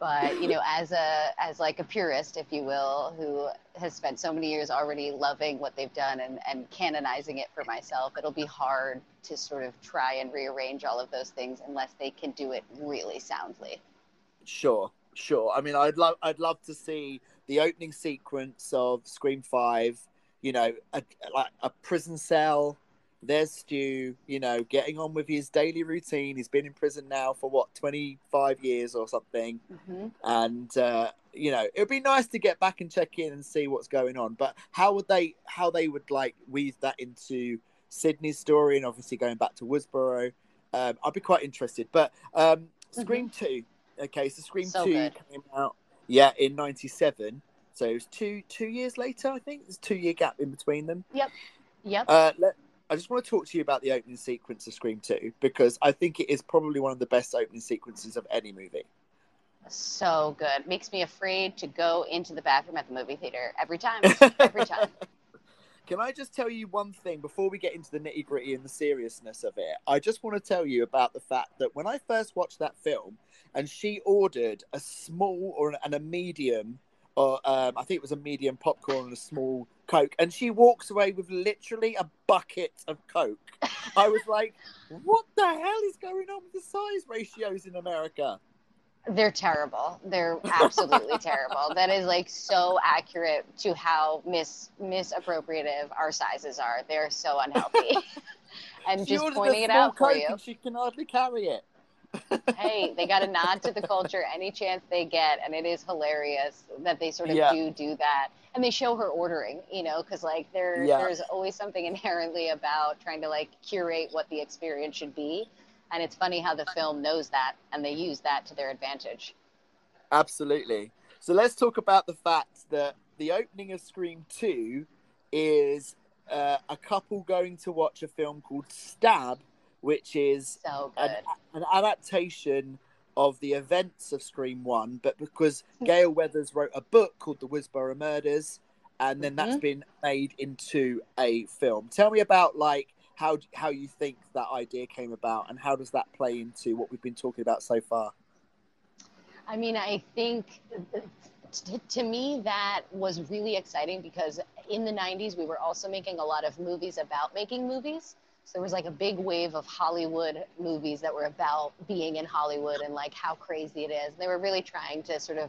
But, you know, as a purist, if you will, who has spent so many years already loving what they've done and canonizing it for myself, it'll be hard to sort of try and rearrange all of those things unless they can do it really soundly. Sure. I mean, I'd love to see the opening sequence of Scream 5, you know, a prison cell. There's Stu, you know, getting on with his daily routine. He's been in prison now for, 25 years or something. And, you know, it would be nice to get back and check in and see what's going on. But how they would weave that into Sidney's story and obviously going back to Woodsboro. I'd be quite interested. But Scream 2. Okay, so Scream 2 came out, in 1997. So it was two years later, I think. There's a 2-year gap in between them. Yep. I just want to talk to you about the opening sequence of Scream 2, because I think it is probably one of the best opening sequences of any movie. So good. Makes me afraid to go into the bathroom at the movie theater every time. Can I just tell you one thing before we get into the nitty-gritty and the seriousness of it? I just want to tell you about the fact that when I first watched that film, and she ordered a small or a medium or I think it was a medium popcorn and a small Coke, and she walks away with literally a bucket of Coke. I was like, what the hell is going on with the size ratios in America? They're terrible. They're absolutely terrible. That is like so accurate to how misappropriative our sizes are. They're so unhealthy. And just pointing it out for you. And she can hardly carry it. Hey, they got a nod to the culture any chance they get, and it is hilarious that they sort of do that. And they show her ordering, you know, because like there's always something inherently about trying to like curate what the experience should be. And it's funny how the film knows that, and they use that to their advantage. Absolutely. So let's talk about the fact that the opening of Scream 2 is a couple going to watch a film called Stab, which is so an adaptation of the events of Scream 1. But because Gale Weathers wrote a book called The Woodsboro Murders, and then that's been made into a film. Tell me about, like, how you think that idea came about, and how does that play into what we've been talking about so far? I mean, I think to me that was really exciting, because in the 90s we were also making a lot of movies about making movies. So there was like a big wave of Hollywood movies that were about being in Hollywood and like how crazy it is. They were really trying to sort of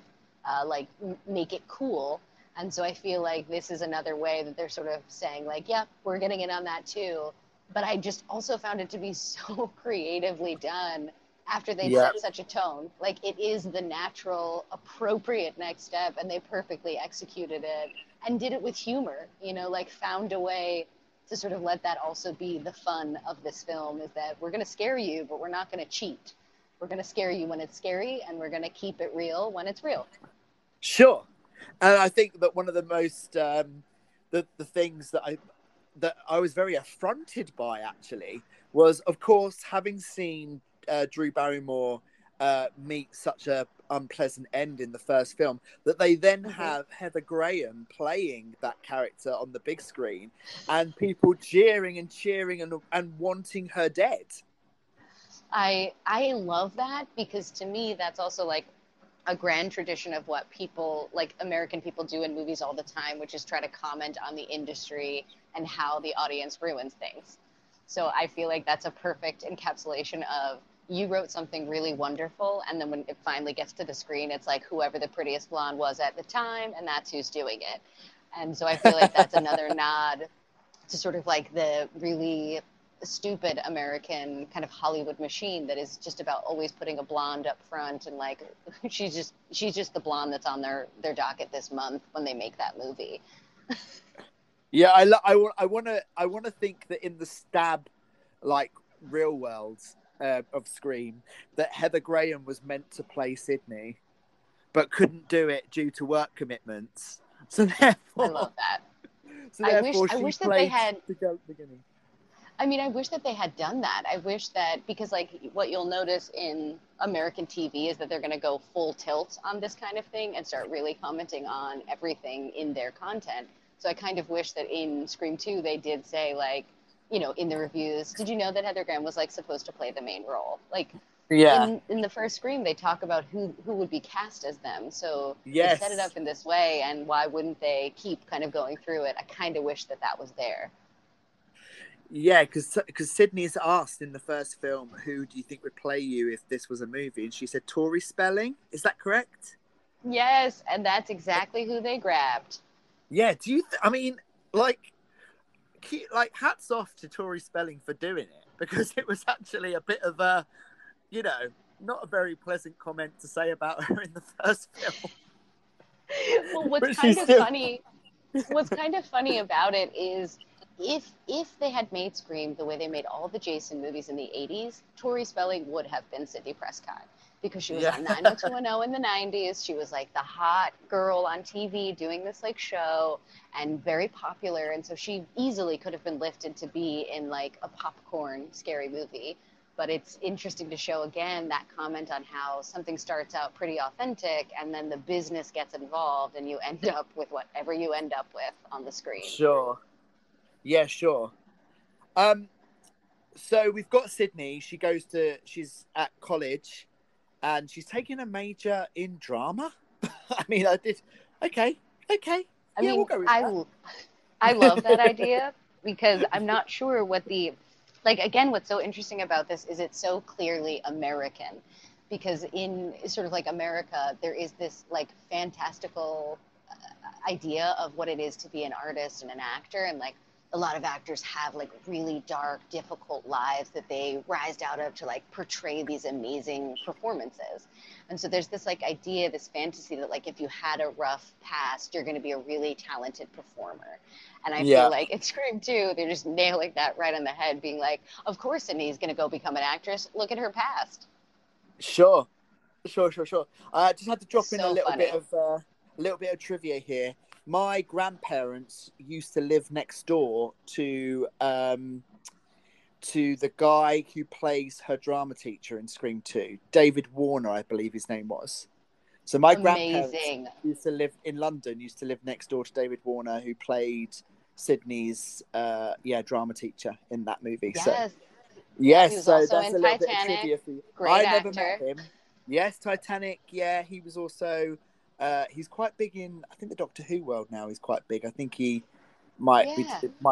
like make it cool. And so I feel like this is another way that they're sort of saying like, yep, we're getting in on that too. But I just also found it to be so creatively done after they set such a tone. Like, it is the natural, appropriate next step, and they perfectly executed it and did it with humor, you know, like found a way to sort of let that also be the fun of this film, is that we're going to scare you, but we're not going to cheat. We're going to scare you when it's scary, and we're going to keep it real when it's real. Sure. And I think that one of the most, the things that I was very affronted by, actually, was, of course, having seen Drew Barrymore meet such a unpleasant end in the first film, that they then have Heather Graham playing that character on the big screen, and people jeering and cheering and wanting her dead. I love that, because to me that's also like a grand tradition of what people, like American people, do in movies all the time, which is try to comment on the industry and how the audience ruins things. So I feel like that's a perfect encapsulation of, you wrote something really wonderful, and then when it finally gets to the screen, it's like whoever the prettiest blonde was at the time, and that's who's doing it. And so I feel like that's another nod to sort of like the really stupid American kind of Hollywood machine that is just about always putting a blonde up front, and like she's just the blonde that's on their docket this month when they make that movie. Yeah, I want to think that in the Stab, like, real world of Scream, that Heather Graham was meant to play Sidney, but couldn't do it due to work commitments. So therefore, I love that. So therefore, I wish that they had. I mean, I wish that they had done that. I wish that, because like what you'll notice in American TV is that they're going to go full tilt on this kind of thing and start really commenting on everything in their content. So I kind of wish that in Scream 2 they did say, like, you know, in the reviews, did you know that Heather Graham was like supposed to play the main role? Like, in the first Scream they talk about who would be cast as them. So they set it up in this way, and why wouldn't they keep kind of going through it? I kind of wish that that was there. Yeah, because Sydney is asked in the first film, who do you think would play you if this was a movie? And she said, Tori Spelling. Is that correct? Yes, and that's exactly who they grabbed. Yeah, do you... I mean, like hats off to Tori Spelling for doing it, because it was actually a bit of a, you know, not a very pleasant comment to say about her in the first film. Well, what's kind of funny about it is... If they had made Scream the way they made all the Jason movies in the 80s, Tori Spelling would have been Sidney Prescott, because she was on 90210 in the 90s. She was like the hot girl on TV doing this like show and very popular. And so she easily could have been lifted to be in like a popcorn scary movie. But it's interesting to show again that comment on how something starts out pretty authentic and then the business gets involved and you end up with whatever you end up with on the screen. Sure. Yeah, sure. So we've got Sydney. She's at college, and she's taking a major in drama. I mean, I did. Okay. I mean, we'll go with that. I love that idea because I'm not sure what the... Like, again, what's so interesting about this is it's so clearly American, because in sort of like America, there is this like fantastical idea of what it is to be an artist and an actor. And like a lot of actors have like really dark, difficult lives that they rise out of to like portray these amazing performances. And so there's this like idea, this fantasy that like if you had a rough past, you're going to be a really talented performer. And I feel like in Scream 2, they're just nailing that right on the head, being like, of course Sydney's going to go become an actress. Look at her past. Sure. I just had to drop in a little bit of trivia here. My grandparents used to live next door to the guy who plays her drama teacher in Scream 2, David Warner, I believe his name was. So my grandparents used to live in London, used to live next door to David Warner, who played Sydney's drama teacher in that movie. Yes. So, yes, so that's a little bit of trivia for you. Great actor. Never met him. Yes, Titanic. Yeah, he was also. He's quite big in. I think the Doctor Who world now is quite big. I think he might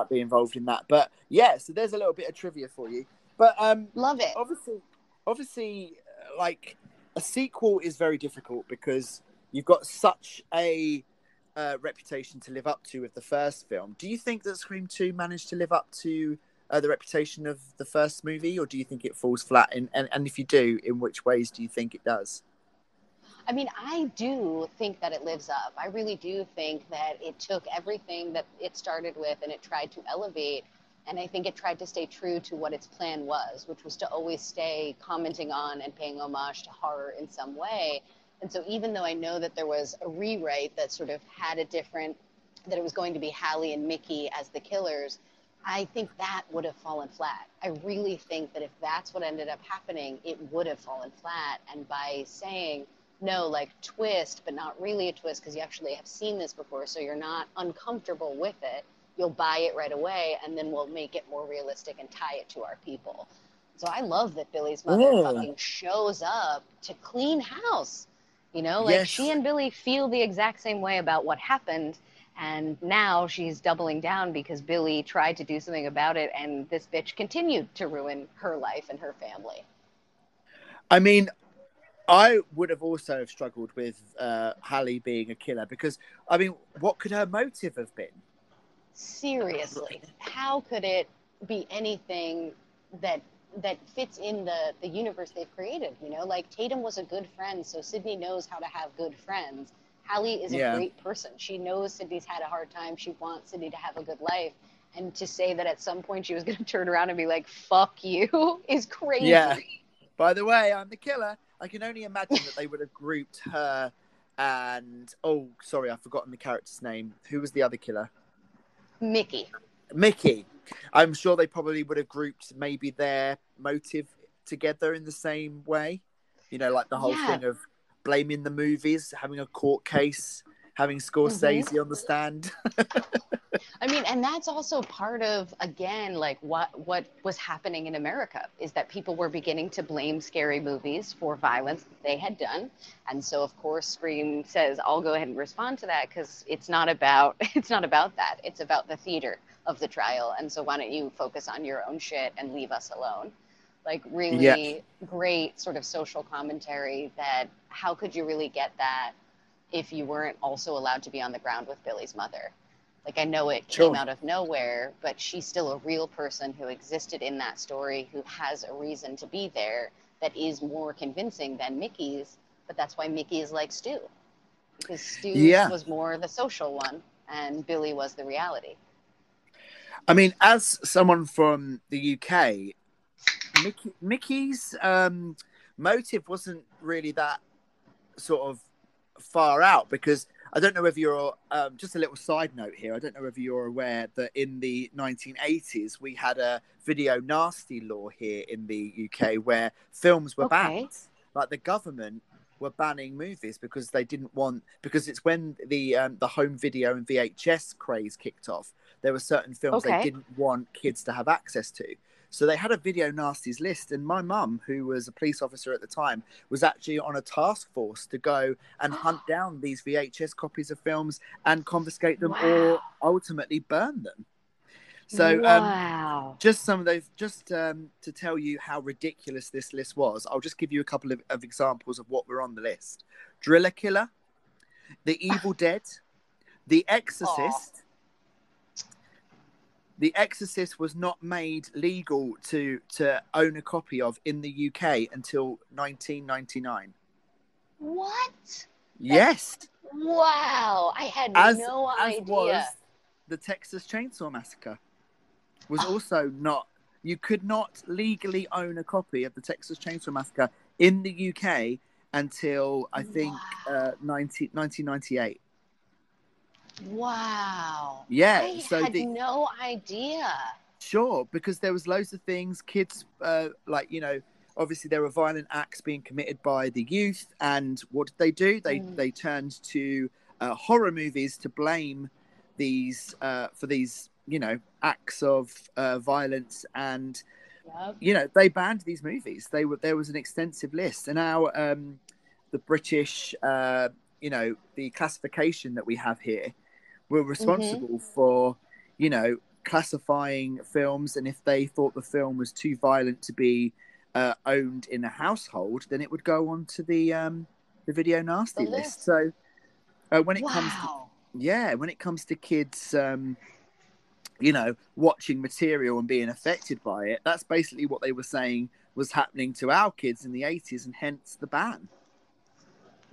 be involved in that. But yeah, so there's a little bit of trivia for you. But love it. Obviously, like a sequel is very difficult because you've got such a reputation to live up to with the first film. Do you think that Scream 2 managed to live up to the reputation of the first movie, or do you think it falls flat? And if you do, in which ways do you think it does? I mean, I do think that it lives up. I really do think that it took everything that it started with and it tried to elevate. And I think it tried to stay true to what its plan was, which was to always stay commenting on and paying homage to horror in some way. And so even though I know that there was a rewrite that sort of had a different, that it was going to be Hallie and Mickey as the killers, I think that would have fallen flat. I really think that if that's what ended up happening, it would have fallen flat. And by saying, no, like twist, but not really a twist because you actually have seen this before, so you're not uncomfortable with it, you'll buy it right away, and then we'll make it more realistic and tie it to our people. So I love that Billy's mother fucking shows up to clean house. You know, like she and Billy feel the exact same way about what happened. And now she's doubling down because Billy tried to do something about it, and this bitch continued to ruin her life and her family. I mean, I would have also struggled with Hallie being a killer because, I mean, what could her motive have been? Seriously, how could it be anything that fits in the universe they've created? You know, like Tatum was a good friend, so Sydney knows how to have good friends. Hallie is a great person. She knows Sydney's had a hard time. She wants Sydney to have a good life. And to say that at some point she was going to turn around and be like, fuck you, is crazy. Yeah. By the way, I'm the killer. I can only imagine that they would have grouped her and... Oh, sorry, I've forgotten the character's name. Who was the other killer? Mickey. I'm sure they probably would have grouped maybe their motive together in the same way. You know, like the whole thing of... blaming the movies, having a court case, having Scorsese on the stand. I mean, and that's also part of, again, like what was happening in America is that people were beginning to blame scary movies for violence that they had done. And so, of course, Scream says, I'll go ahead and respond to that because it's not about that. It's about the theater of the trial. And so why don't you focus on your own shit and leave us alone? Like really great sort of social commentary that how could you really get that if you weren't also allowed to be on the ground with Billy's mother? Like I know it came out of nowhere, but she's still a real person who existed in that story, who has a reason to be there that is more convincing than Mickey's. But that's why Mickey is like Stu, because Stu was more the social one and Billy was the reality. I mean, as someone from the UK, Mickey's motive wasn't really that sort of far out because I don't know whether you're just a little side note here. I don't know whether you're aware that in the 1980s we had a video nasty law here in the UK where films were banned. Like the government were banning movies because they didn't want because it's when the home video and VHS craze kicked off. There were certain films they didn't want kids to have access to. So they had a Video Nasties list, and my mum, who was a police officer at the time, was actually on a task force to go and hunt down these VHS copies of films and confiscate them or ultimately burn them. So just some of those, just to tell you how ridiculous this list was, I'll just give you a couple of examples of what were on the list. Driller Killer, The Evil Dead, The Exorcist. The Exorcist was not made legal to own a copy of in the UK until 1999. What? Yes. Wow. I had no idea. The Texas Chainsaw Massacre was also not, you could not legally own a copy of the Texas Chainsaw Massacre in the UK until, I think, 1998. Wow. Yeah. I had no idea. Sure, because there was loads of things, kids, like, you know, obviously there were violent acts being committed by the youth, and what did they do? They turned to horror movies to blame these for these, you know, acts of violence, and you know, they banned these movies. There was an extensive list, and now the British, you know, the classification that we have here, were responsible for, you know, classifying films, and if they thought the film was too violent to be owned in a household, then it would go on to the Video Nasty list. So when it comes to kids, you know, watching material and being affected by it, that's basically what they were saying was happening to our kids in the 80s, and hence the ban.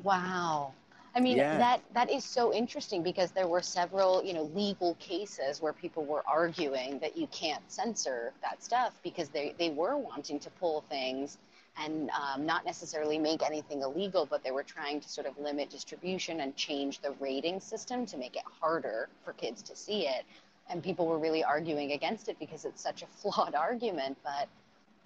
Wow. I mean, that is so interesting, because there were several, you know, legal cases where people were arguing that you can't censor that stuff, because they were wanting to pull things and not necessarily make anything illegal, but they were trying to sort of limit distribution and change the rating system to make it harder for kids to see it. And people were really arguing against it because it's such a flawed argument, but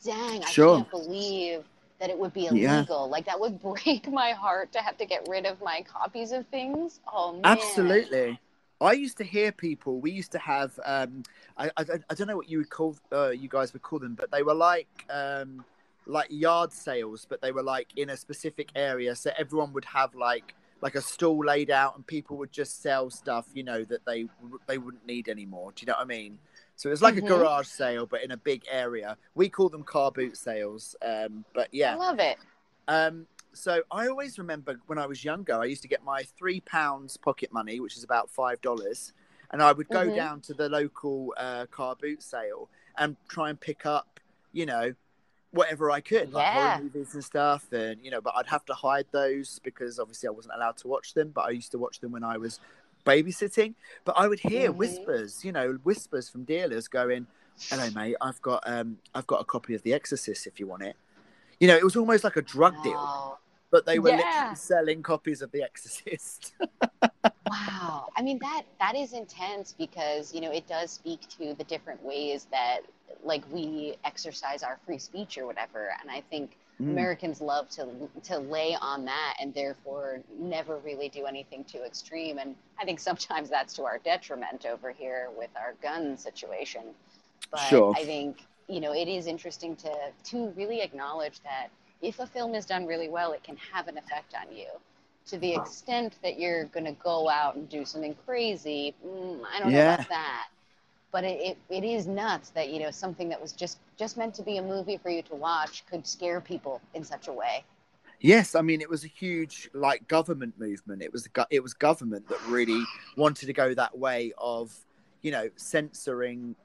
dang, I can't believe that it would be illegal. Like, that would break my heart to have to get rid of my copies of things. Oh, man. Absolutely. I used to hear people, we used to have, I don't know what you would call, you guys would call them, but they were like yard sales, but they were like in a specific area, so everyone would have like a stall laid out, and people would just sell stuff, you know, that they wouldn't need anymore. Do you know what I mean? So it was like a garage sale, but in a big area. We call them car boot sales, but yeah, I love it. So I always remember when I was younger, I used to get my £3 pocket money, which is about $5, and I would go down to the local car boot sale and try and pick up, you know, whatever I could, like horror movies and stuff, and, you know, but I'd have to hide those because obviously I wasn't allowed to watch them, but I used to watch them when I was babysitting. But I would hear whispers, you know, whispers from dealers going, "Hello, mate, I've got a copy of The Exorcist if you want it." You know, it was almost like a drug deal, but they were literally selling copies of The Exorcist. Wow. I mean, that is intense, because, you know, it does speak to the different ways that, like, we exercise our free speech or whatever. And I think Americans love to lay on that, and therefore never really do anything too extreme. And I think sometimes that's to our detriment over here with our gun situation. But I think, you know, it is interesting to really acknowledge that if a film is done really well, it can have an effect on you. To the extent that you're going to go out and do something crazy, I don't know about that. But it is nuts that, you know, something that was just meant to be a movie for you to watch could scare people in such a way. Yes, I mean, it was a huge, like, government movement. It was government that really wanted to go that way of, you know, censoring,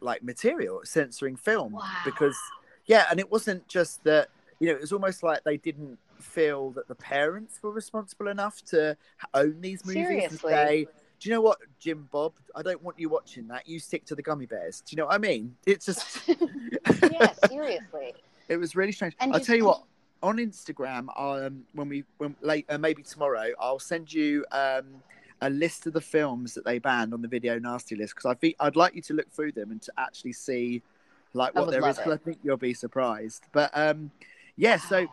like, material, censoring film. Wow. Because, yeah, and it wasn't just that, you know, it was almost like they didn't feel that the parents were responsible enough to own these movies. Seriously. And say, "Do you know what, Jim Bob? I don't want you watching that. You stick to the gummy bears." Do you know what I mean? It's just... Yeah, seriously. It was really strange. And I'll tell you what, on Instagram, maybe tomorrow, I'll send you a list of the films that they banned on the Video Nasty list, because I'd like you to look through them and to actually see, like, what there is, because I think you'll be surprised. But, so...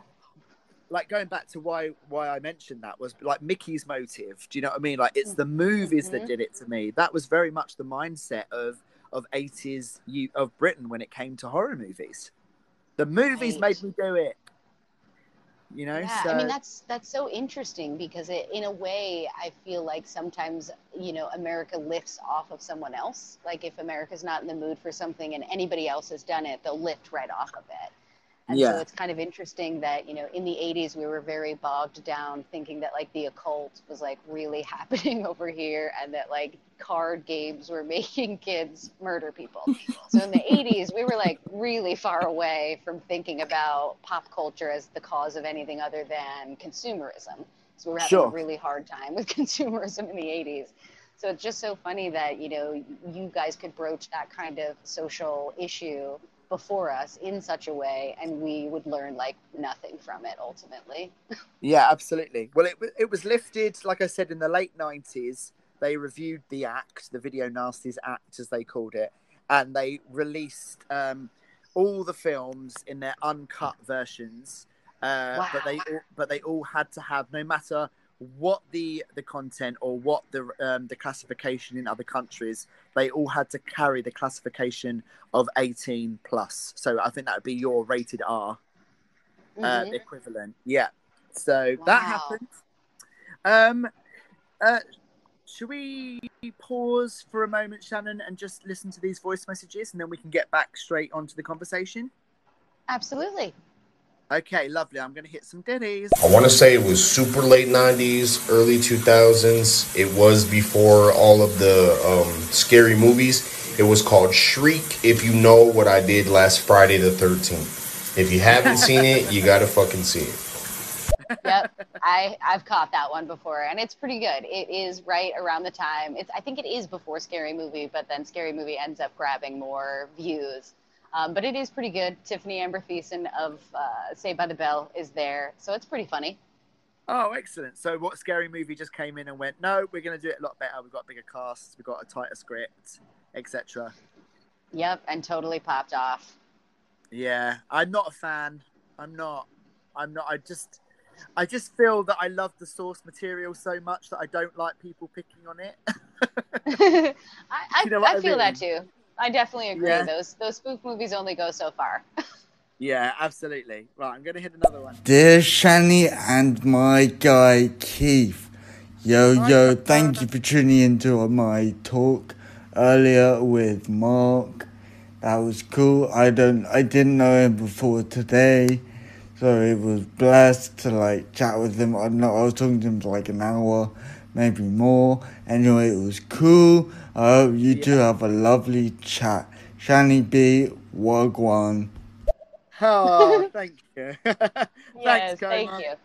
like, going back to why I mentioned that was, like, Mickey's motive. Do you know what I mean? Like, it's the movies that did it to me. That was very much the mindset of, of 80s of Britain when it came to horror movies. The movies made me do it. You know, yeah, so. I mean, that's so interesting because it, in a way, I feel like sometimes, you know, America lifts off of someone else. Like if America's not in the mood for something and anybody else has done it, they'll lift right off of it. And so it's kind of interesting that, you know, in the 80s, we were very bogged down thinking that like the occult was like really happening over here and that like card games were making kids murder people. So in the 80s, we were like really far away from thinking about pop culture as the cause of anything other than consumerism. So we were having a really hard time with consumerism in the 80s. So it's just so funny that, you know, you guys could broach that kind of social issue before us in such a way, and we would learn like nothing from it ultimately. Yeah, absolutely. Well, it was lifted, like I said, in the late 90s. They reviewed the act, the Video Nasties Act, as they called it, and they released all the films in their uncut versions. Wow. But they all had to have, no matter what the content or what the classification in other countries, they all had to carry the classification of 18 plus. So I think that would be your rated R equivalent. Yeah. So that happened. Should we pause for a moment, Shannon, and just listen to these voice messages and then we can get back straight onto the conversation? Absolutely. Okay, lovely. I'm going to hit some ditties. I want to say it was super late 90s, early 2000s. It was before all of the scary movies. It was called Shriek, If You Know What I Did Last Friday the 13th. If you haven't seen it, you got to fucking see it. Yep, I've caught that one before, and it's pretty good. It is right around the time. I think it is before Scary Movie, but then Scary Movie ends up grabbing more views. But it is pretty good. Tiffany Amber Thiessen of Saved by the Bell is there. So it's pretty funny. Oh, excellent. So what Scary Movie just came in and went, no, we're going to do it a lot better. We've got bigger casts. We've got a tighter script, etc. Yep, and totally popped off. Yeah, I'm not a fan. I'm not. I just feel that I love the source material so much that I don't like people picking on it. I feel that too. I definitely agree. Yeah. Those spoof movies only go so far. Yeah, absolutely. Right, I'm going to hit another one. Dear Shani and my guy Keith. Yo, thank you for tuning into my talk earlier with Mark. That was cool. I didn't know him before today, so it was blessed to like chat with him. I was talking to him for like an hour, maybe more. Anyway, it was cool. I hope you two have a lovely chat. Shani B, Wagwan. Oh, thank you. Yes, thank you.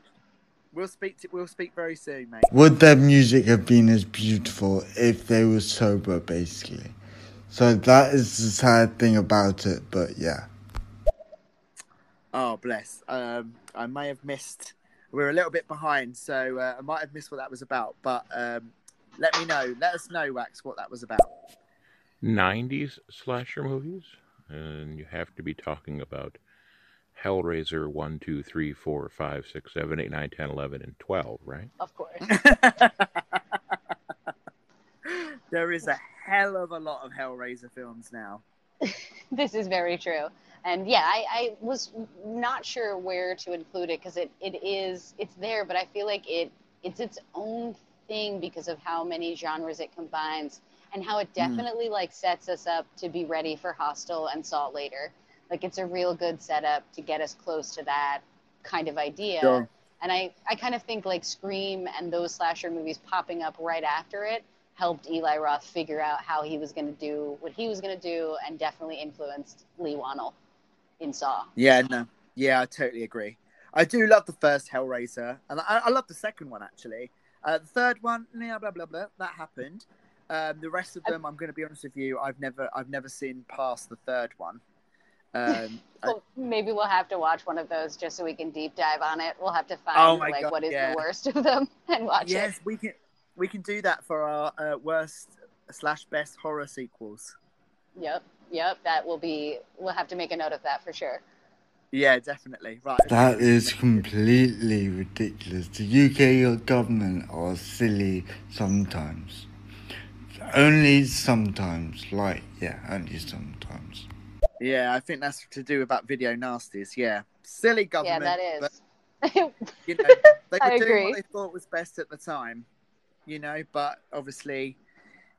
We'll speak very soon, mate. Would their music have been as beautiful if they were sober, basically? So that is the sad thing about it, but yeah. Oh, bless. I may have missed... We're a little bit behind, so I might have missed what that was about, but... Let me know. Let us know, Wax, what that was about. 90s slasher movies? And you have to be talking about Hellraiser 1, 2, 3, 4, 5, 6, 7, 8, 9, 10, 11, and 12, right? Of course. There is a hell of a lot of Hellraiser films now. This is very true. And yeah, I was not sure where to include it because it's there, but I feel like it's its own thing because of how many genres it combines and how it definitely like sets us up to be ready for Hostel and Saw later. Like it's a real good setup to get us close to that kind of idea. Sure. And I kind of think like Scream and those slasher movies popping up right after it helped Eli Roth figure out how he was going to do what he was going to do and definitely influenced Lee Wannell in Saw. Yeah, no. Yeah, I totally agree. I do love the first Hellraiser and I love the second one actually. The third one, blah, blah, blah, blah, that happened. The rest of them, I'm going to be honest with you, I've never seen past the third one. Well, maybe we'll have to watch one of those just so we can deep dive on it. We'll have to find what is the worst of them and watch it. Yes, we can do that for our worst/best horror sequels. Yep, that will be, we'll have to make a note of that for sure. Yeah, definitely. Right. That is completely ridiculous. The UK government are silly sometimes. Only sometimes. Like, yeah, only sometimes. Yeah, I think that's to do about Video Nasties, yeah. Silly government. Yeah, that is. But, you know, they were doing what they thought was best at the time, you know, but obviously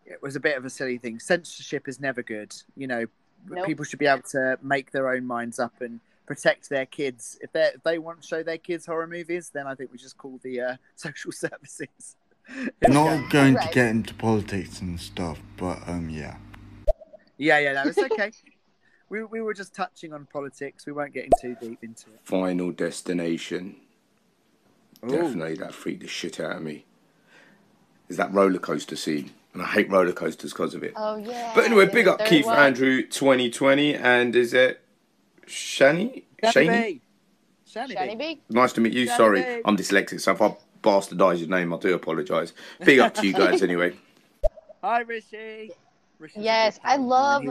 it was a bit of a silly thing. Censorship is never good, you know. Nope. People should be able to make their own minds up and protect their kids. If they want to show their kids horror movies, then I think we just call the social services. Not going to get into politics and stuff, but yeah. Yeah, no, it's okay. we were just touching on politics. We weren't getting too deep into it. Final Destination. Ooh. Definitely, that freaked the shit out of me. Is that roller coaster scene? And I hate roller coasters because of it. Oh, yeah. But anyway, big up Keith one. Andrew 2020. And is it Shani? Shani B. Nice to meet you. Shani Sorry, B. I'm dyslexic, so if I bastardise your name, I do apologise. Big up to you guys anyway. Hi, Rishi. Yes, I love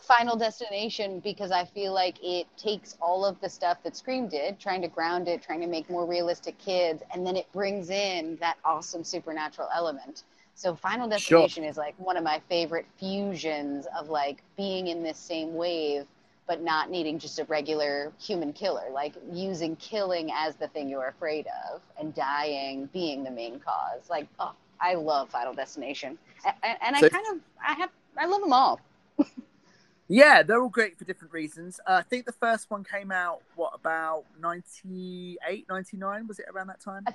Final Destination because I feel like it takes all of the stuff that Scream did, trying to ground it, trying to make more realistic kids, and then it brings in that awesome supernatural element. So Final Destination is like one of my favorite fusions of like being in this same wave, but not needing just a regular human killer, like using killing as the thing you're afraid of and dying being the main cause. Like, oh, I love Final Destination. And so, I love them all. Yeah, they're all great for different reasons. I think the first one came out, what, about 98, 99? Was it around that time?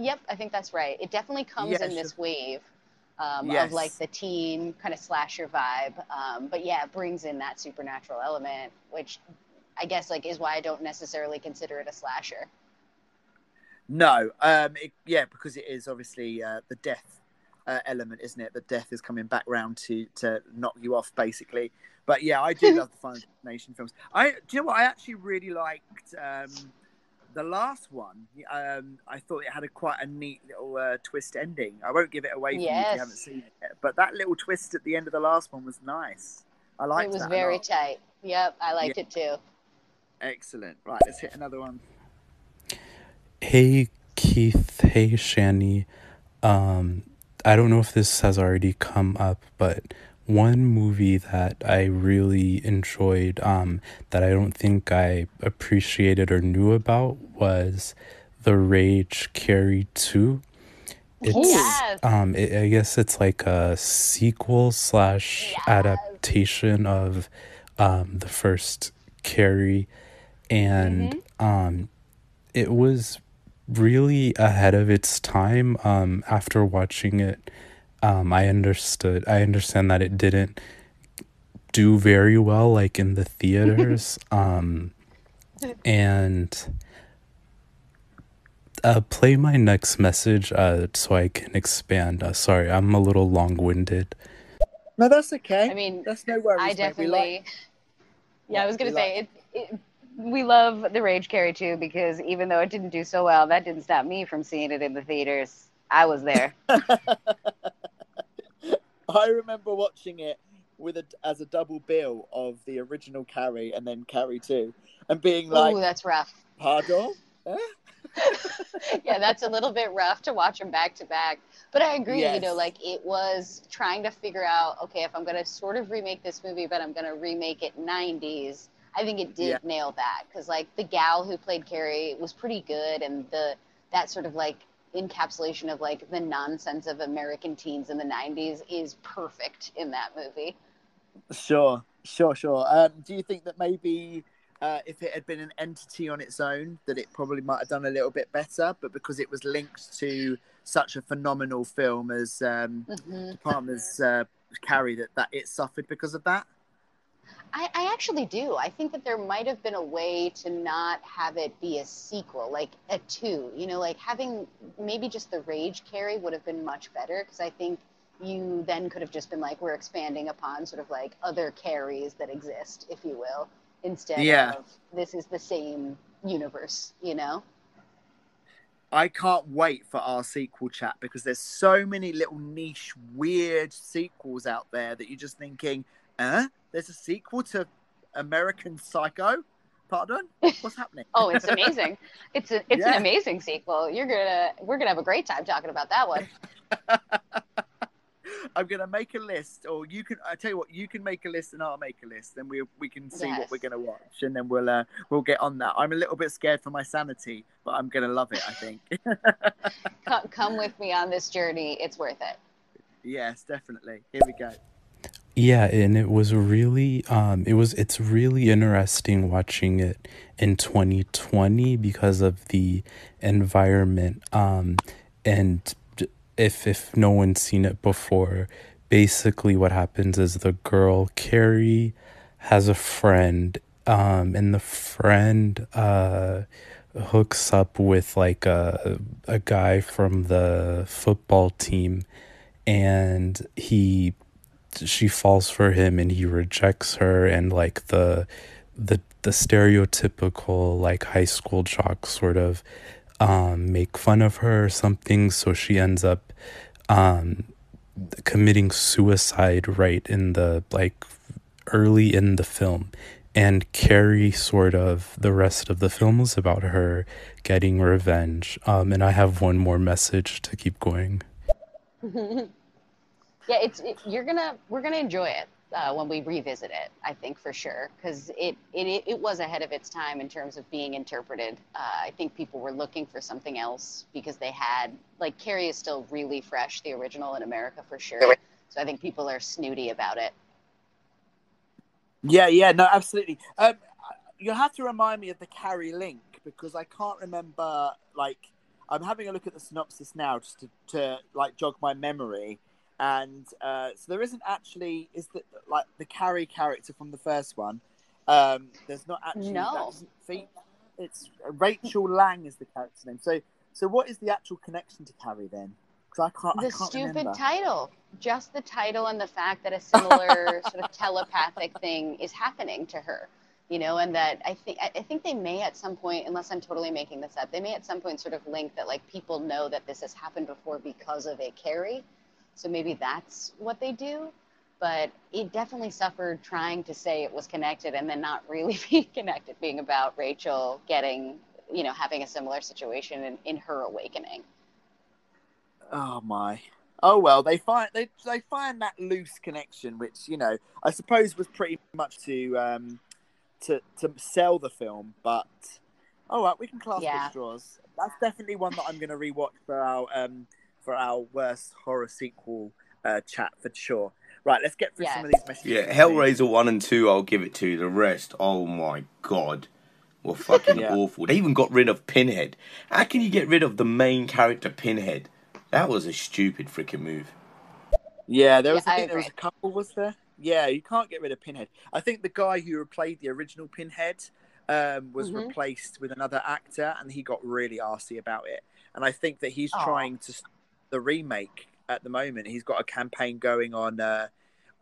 Yep, I think that's right. It definitely comes in this wave of like the teen kind of slasher vibe. But yeah, it brings in that supernatural element, which I guess like is why I don't necessarily consider it a slasher. No, because it is obviously the death element, isn't it? The death is coming back round to knock you off, basically. But yeah, I do love the Final Destination films. Do you know what? I actually really liked the last one. I thought it had quite a neat little twist ending. I won't give it away for you if you haven't seen it yet, but that little twist at the end of the last one was nice. I liked it. It was very tight. Yep, I liked it too. Excellent. Right, let's hit another one. Hey Keith, hey Shani. I don't know if this has already come up, but one movie that I really enjoyed that I don't think I appreciated or knew about was The Rage Carrie 2. I guess it's like a sequel / adaptation of the first Carrie, and it was really ahead of its time. After watching it, I understand that it didn't do very well, like in the theaters. And play my next message so I can expand. Sorry, I'm a little long-winded. No, that's okay. I mean, that's no worries. I definitely... I was going to say... We love The Rage Carrie 2 because even though it didn't do so well, that didn't stop me from seeing it in the theaters. I was there. I remember watching it as a double bill of the original Carrie and then Carrie 2 and being like... Ooh, that's rough. Pardon? Yeah, that's a little bit rough to watch them back to back. But I agree, you know, like it was trying to figure out, okay, if I'm going to sort of remake this movie, but I'm going to remake it 90s, I think it did nail that, because like the gal who played Carrie was pretty good, and that sort of like encapsulation of like the nonsense of American teens in the 90s is perfect in that movie. Sure. Do you think that maybe if it had been an entity on its own, that it probably might have done a little bit better, but because it was linked to such a phenomenal film as De Palma's Carrie, that it suffered because of that? I actually do. I think that there might have been a way to not have it be a sequel, like a 2. You know, like having maybe just The Rage Carrie would have been much better, because I think you then could have just been like, we're expanding upon sort of like other Carries that exist, if you will, instead of this is the same universe, you know? I can't wait for our sequel chat, because there's so many little niche, weird sequels out there that you're just thinking... There's a sequel to American Psycho? Pardon? What's happening? Oh, it's amazing. It's an amazing sequel. We're gonna have a great time talking about that one. I'm going to make a list, or you can, I tell you what, you can make a list and I'll make a list. Then we can see what we're going to watch, and then we'll get on that. I'm a little bit scared for my sanity, but I'm going to love it, I think. Come with me on this journey. It's worth it. Yes, definitely. Here we go. Yeah, and it was really, it's really interesting watching it in 2020 because of the environment. And if no one's seen it before, basically what happens is the girl Carrie has a friend, and the friend hooks up with like a guy from the football team, and she falls for him, and he rejects her, and like the stereotypical like high school jock sort of make fun of her or something, so she ends up committing suicide right in the like early in the film. And Carrie, sort of the rest of the film is about her getting revenge. And I have one more message to keep going. Yeah, we're gonna enjoy it when we revisit it, I think, for sure, because it was ahead of its time in terms of being interpreted. I think people were looking for something else because they had, like, Carrie is still really fresh, the original in America, for sure. So I think people are snooty about it. Yeah, no, absolutely. You'll have to remind me of the Carrie link, because I can't remember. Like, I'm having a look at the synopsis now just to like jog my memory. And so there isn't actually, is that like the Carrie character from the first one? There's not actually. No. It's Rachel Lang is the character's name. So what is the actual connection to Carrie then? Because I can't stupid remember. Title, just the title and the fact that a similar sort of telepathic thing is happening to her, you know, and that I think they may at some point, unless I'm totally making this up, they may at some point sort of link that like people know that this has happened before because of a Carrie. So maybe that's what they do, but it definitely suffered trying to say it was connected and then not really being connected, being about Rachel getting, you know, having a similar situation in her awakening. Oh my. Oh, well, they find that loose connection, which, you know, I suppose was pretty much to sell the film, but all right, we can clasp the straws. That's definitely one that I'm going to rewatch for our worst horror sequel chat for sure. Right, let's get through some of these messages. Yeah, Hellraiser 1 and 2, I'll give it to. The rest, oh my god, were fucking awful. They even got rid of Pinhead. How can you get rid of the main character, Pinhead? That was a stupid freaking move. Yeah, there was a couple, was there? Yeah, you can't get rid of Pinhead. I think the guy who played the original Pinhead was replaced with another actor, and he got really arsey about it. And I think that he's trying to... the remake at the moment. He's got a campaign going on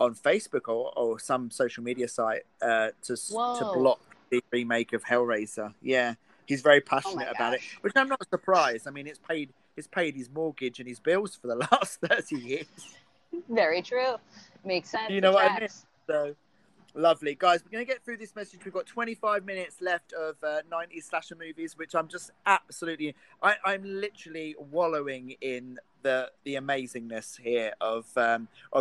Facebook or some social media site to block the remake of Hellraiser. Yeah, he's very passionate about it, which I'm not surprised. I mean, it's paid his mortgage and his bills for the last 30 years. Very true. Makes sense. You know what I mean? So lovely, guys. We're going to get through this message. We've got 25 minutes left of 90s slasher movies, which I'm just absolutely... I'm literally wallowing in the amazingness here of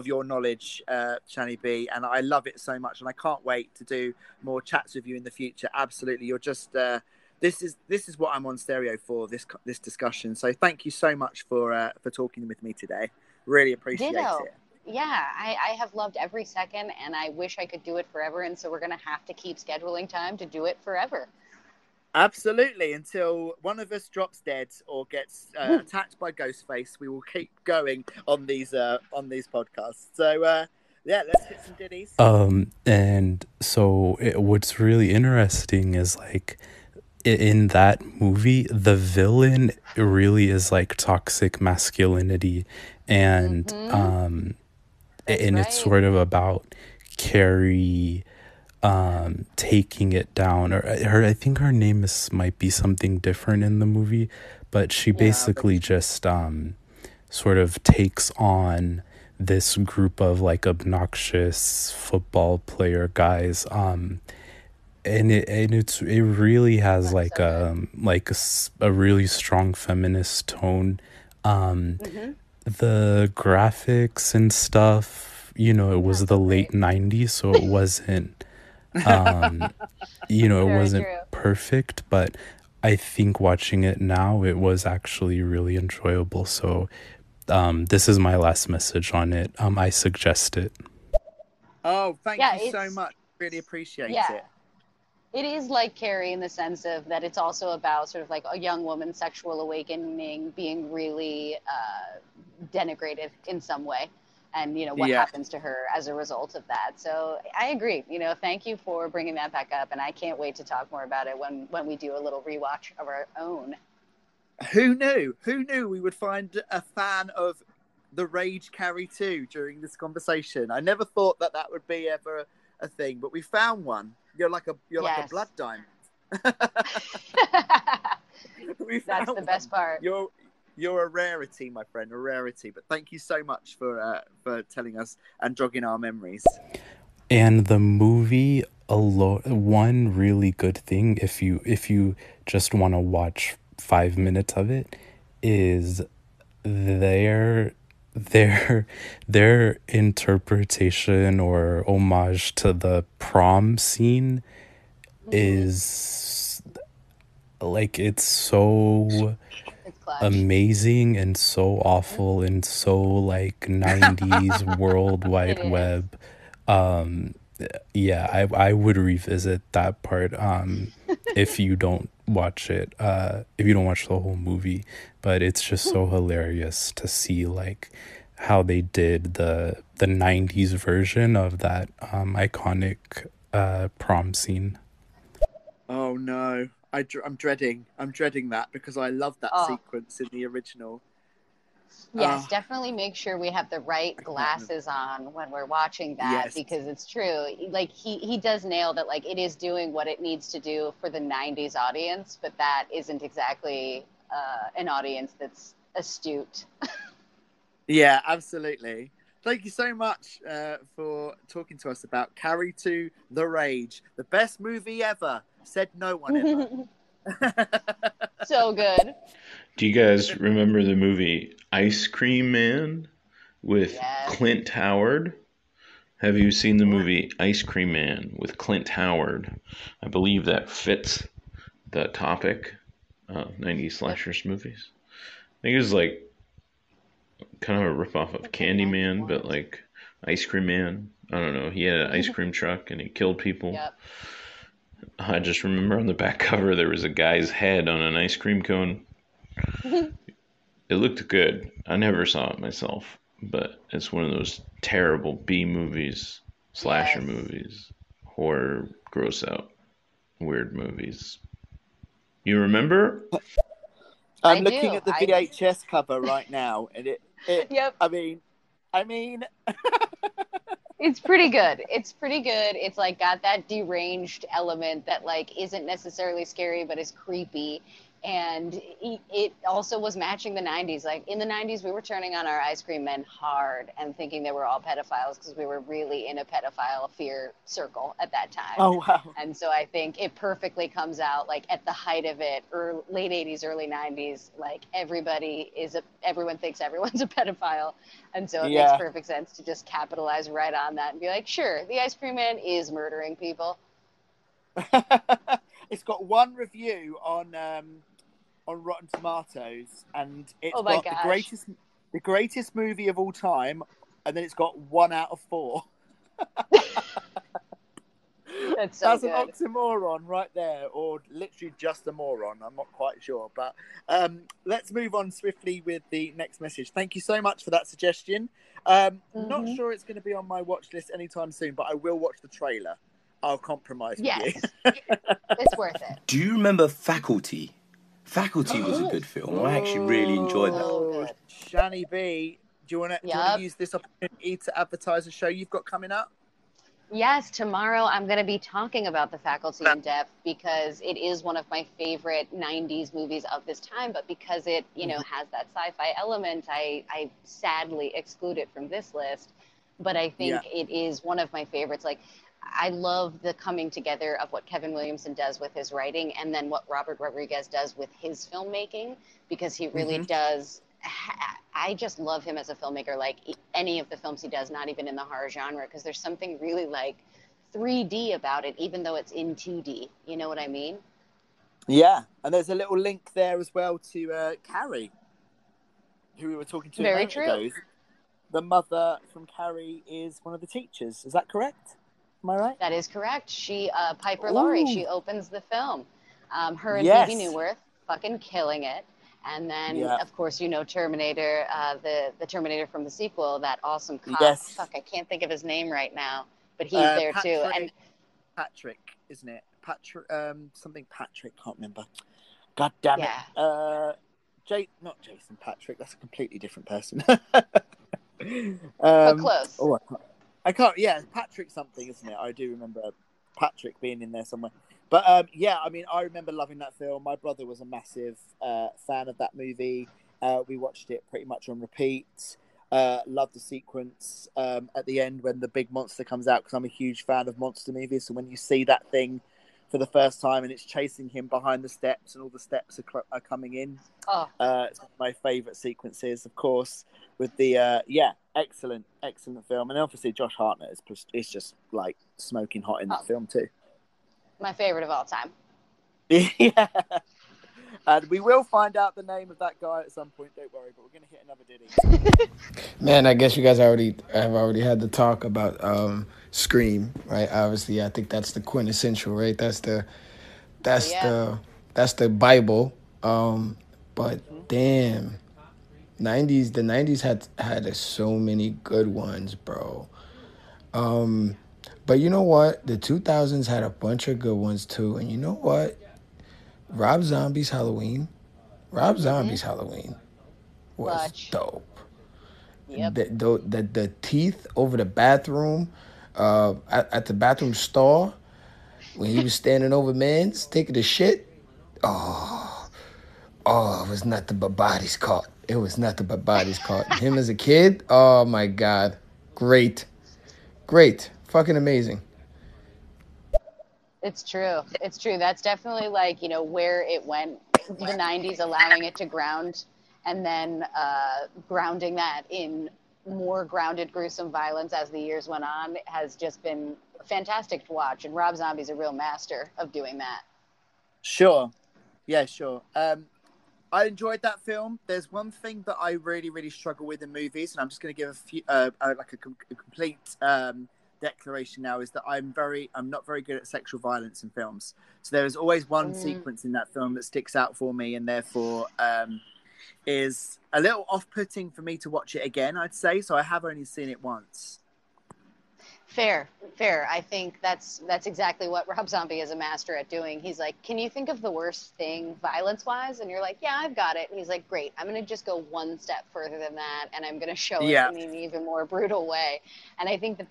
your knowledge, Shani B, and I love it so much, and I can't wait to do more chats with you in the future. Absolutely, you're just... this is what I'm on stereo for, this discussion. So thank you so much for talking with me today. Really appreciate it. Yeah, I have loved every second, and I wish I could do it forever. And so we're going to have to keep scheduling time to do it forever. Absolutely. Until one of us drops dead or gets attacked by Ghostface, we will keep going on these podcasts. So, yeah, let's get some ditties. And so what's really interesting is, like, in that movie, the villain really is, like, toxic masculinity. And it's sort of about Carrie taking it down, or her, I think her name might be something different in the movie, but she basically just sort of takes on this group of like obnoxious football player guys, and it really has like a really strong feminist tone. the graphics and stuff, you know, it was the late 90s, so it wasn't you know, it wasn't perfect, but I think watching it now, it was actually really enjoyable. So this is my last message on it. I suggest it. Oh, thank you so much. Really appreciate it. It is like Carrie in the sense of that it's also about sort of like a young woman's sexual awakening being really denigrated in some way, and you know what happens to her as a result of that. So I agree. You know, thank you for bringing that back up, and I can't wait to talk more about it when we do a little rewatch of our own. Who knew? Who knew we would find a fan of The Rage Carrie 2 during this conversation? I never thought that that would be ever a thing, but we found one. You're like a blood diamond. That's the best part. You're a rarity, my friend, a rarity. But thank you so much for telling us and jogging our memories. And the movie alone, one really good thing, if you just want to watch 5 minutes of it, is their interpretation or homage to the prom scene is like, it's so amazing and so awful and so like 90s World Wide Web. I would revisit that part if you don't watch it, if you don't watch the whole movie, but it's just so hilarious to see like how they did the 90s version of that iconic prom scene. Oh no, I'm dreading that, because I love that sequence in the original. Yes, definitely make sure we have the right glasses on when we're watching that, because it's true. Like he does nail that. Like it is doing what it needs to do for the 90s audience, but that isn't exactly an audience that's astute. Yeah, absolutely. Thank you so much for talking to us about Carrie 2, The Rage, the best movie ever, said no one ever. So good. Do you guys remember the movie Ice Cream Man with Clint Howard? Have you seen the movie Ice Cream Man with Clint Howard? I believe that fits the topic of 90s slashers movies. I think it was like kind of a ripoff of Candyman, but like Ice Cream Man. I don't know. He had an ice cream truck and he killed people. Yep. I just remember on the back cover there was a guy's head on an ice cream cone. It looked good. I never saw it myself, but it's one of those terrible B movies, slasher movies, horror, gross out, weird movies. You remember? I'm looking at the VHS cover right now, and it I mean it's pretty good. It's pretty good. It's like got that deranged element that like isn't necessarily scary, but is creepy. And it also was matching the 90s. Like in the 90s, we were turning on our ice cream men hard and thinking they were all pedophiles, because we were really in a pedophile fear circle at that time. Oh, wow. And so I think it perfectly comes out like at the height of it, or late 80s, early 90s, like everyone thinks everyone's a pedophile. And so it makes perfect sense to just capitalize right on that and be like, sure, the ice cream man is murdering people. It's got one review on Rotten Tomatoes, and it's got the greatest movie of all time, and then it's got 1 out of 4. That's good. An oxymoron right there, or literally just a moron. I'm not quite sure, but let's move on swiftly with the next message. Thank you so much for that suggestion. Not sure it's going to be on my watch list anytime soon, but I will watch the trailer. I'll compromise with you. It's worth it. Do you remember Faculty? Faculty was a good film. I actually really enjoyed that. Oh, Shani B, do you want to use this opportunity to advertise a show you've got coming up? Yes, tomorrow I'm going to be talking about The Faculty in depth, because it is one of my favorite 90s movies of this time. But because it, you know, has that sci-fi element, I sadly exclude it from this list. But I think it is one of my favorites. Like, I love the coming together of what Kevin Williamson does with his writing and then what Robert Rodriguez does with his filmmaking, because he really does I just love him as a filmmaker, like any of the films he does, not even in the horror genre, because there's something really like 3D about it, even though it's in 2D. You know what I mean? Yeah. And there's a little link there as well to Carrie, who we were talking to. Very true. Ago. The mother from Carrie is one of the teachers. Is that correct? Am I right? That is correct. She, Piper Laurie, she opens the film. Her and Phoebe Newworth fucking killing it. And then, of course, you know, Terminator, the Terminator from the sequel, that awesome cop. Yes. Fuck, I can't think of his name right now, but he's there Patrick, too. And Patrick, isn't it? Patrick, something Patrick, can't remember. God damn it. Yeah. Not Jason Patrick, that's a completely different person. But close. Oh, I can't, yeah, Patrick something, isn't it? I do remember Patrick being in there somewhere. But yeah, I mean, I remember loving that film. My brother was a massive fan of that movie. We watched it pretty much on repeat. Loved the sequence at the end when the big monster comes out, because I'm a huge fan of monster movies. So when you see that thing for the first time and it's chasing him behind the steps and all the steps are coming in. Oh. It's one of my favourite sequences, of course, with the, excellent, excellent film. And obviously Josh Hartnett is just like smoking hot in that film too. My favorite of all time. Yeah. And we will find out the name of that guy at some point, don't worry, but we're going to hit another ditty. Man, I guess you guys have already had the talk about Scream, right? Obviously, I think that's the quintessential, right? That's the Bible. But damn, the 90s had so many good ones, bro. But you know what? The 2000s had a bunch of good ones, too. And you know what? Rob Zombie's Halloween was dope. Yep. The teeth over the bathroom, at the bathroom stall, when he was standing over men's, taking a shit. Oh, it was nothing but bodies caught. Him as a kid, oh, my God. Great. Fucking amazing. It's true. That's definitely like, you know, where it went, the 90s, allowing it to ground and then grounding that in more grounded, gruesome violence as the years went on has just been fantastic to watch. And Rob Zombie's a real master of doing that. Sure. Yeah, sure. I enjoyed that film. There's one thing that I really, really struggle with in movies, and I'm just going to give a complete... declaration now is that I'm not very good at sexual violence in films. So there is always one sequence in that film that sticks out for me, and therefore is a little off-putting for me to watch it again, I'd say. So I have only seen it once. Fair. I think that's exactly what Rob Zombie is a master at doing. He's like, can you think of the worst thing violence-wise? And you're like, yeah, I've got it. And he's like, great, I'm going to just go one step further than that, and I'm going to show it in an even more brutal way. And I think it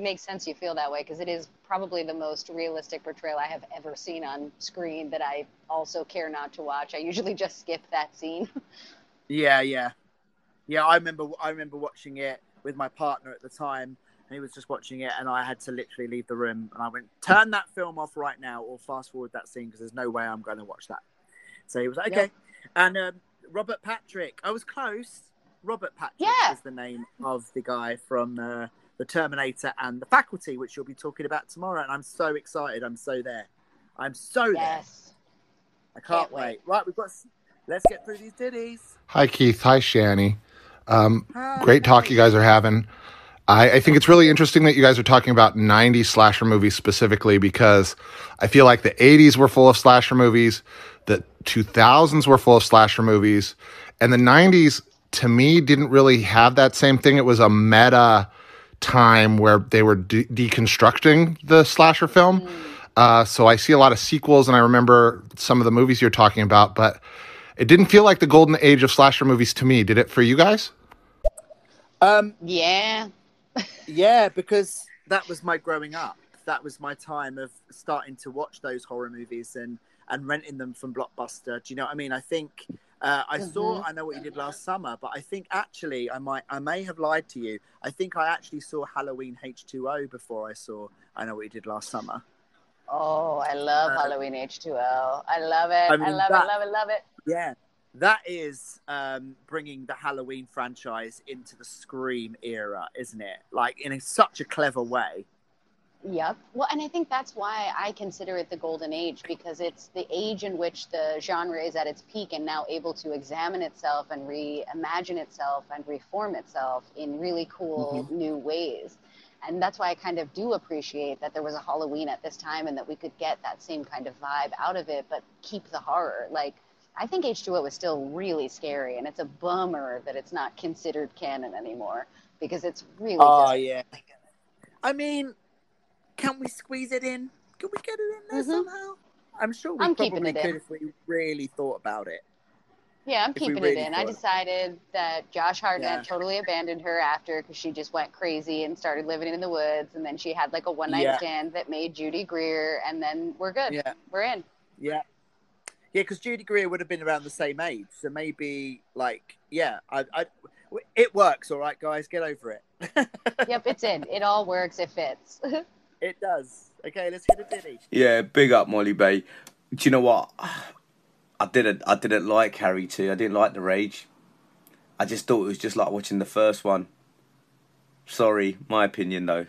makes sense you feel that way, because it is probably the most realistic portrayal I have ever seen on screen that I also care not to watch. I usually just skip that scene. Yeah, I remember watching it with my partner at the time, and he was just watching it, and I had to literally leave the room, and I went, turn that film off right now, or fast forward that scene, because there's no way I'm going to watch that. So he was like, okay. Yeah. And Robert Patrick, I was close. Robert Patrick is the name of the guy from The Terminator and The Faculty, which you'll be talking about tomorrow, and I'm so excited. I'm so there. I can't wait. Right, let's get through these ditties. Hi, Keith. Hi, Shani. Great talk you guys are having. I think it's really interesting that you guys are talking about 90s slasher movies specifically, because I feel like the 80s were full of slasher movies, the 2000s were full of slasher movies, and the 90s, to me, didn't really have that same thing. It was a meta time where they were deconstructing the slasher film. So I see a lot of sequels, and I remember some of the movies you're talking about, but it didn't feel like the golden age of slasher movies to me. Did it for you guys? Yeah, because that was my growing up. That was my time of starting to watch those horror movies and renting them from Blockbuster. Do you know what I mean? I think I saw I Know What You Did Last Summer, but I think actually I may have lied to you. I think I actually saw Halloween H2O before I saw I Know What You Did Last Summer. Oh, I love Halloween H2O. I love it. I love it. Yeah, That is bringing the Halloween franchise into the Scream era, isn't it? Like, in such a clever way. Yep. Well, and I think that's why I consider it the golden age, because it's the age in which the genre is at its peak and now able to examine itself and reimagine itself and reform itself in really cool new ways. And that's why I kind of do appreciate that there was a Halloween at this time and that we could get that same kind of vibe out of it, but keep the horror. Like, I think H2O was still really scary, and it's a bummer that it's not considered canon anymore, because it's really... yeah. I mean... Can we squeeze it in? Can we get it in there somehow? I'm sure we probably could if we really thought about it. Yeah, I'm keeping it in. I decided that Josh Hartnett totally abandoned her after, because she just went crazy and started living in the woods. And then she had like a one-night stand that made Judy Greer. And then we're good. Yeah. We're in. Yeah. Yeah, because Judy Greer would have been around the same age. So maybe like, it works. All right, guys, get over it. Yep, it's in. It all works. It fits. It does. Okay, let's hit a ditty. Yeah, big up Molly Bay. Do you know what? I didn't like Carrie 2. I didn't like The Rage. I just thought it was just like watching the first one. Sorry, my opinion though.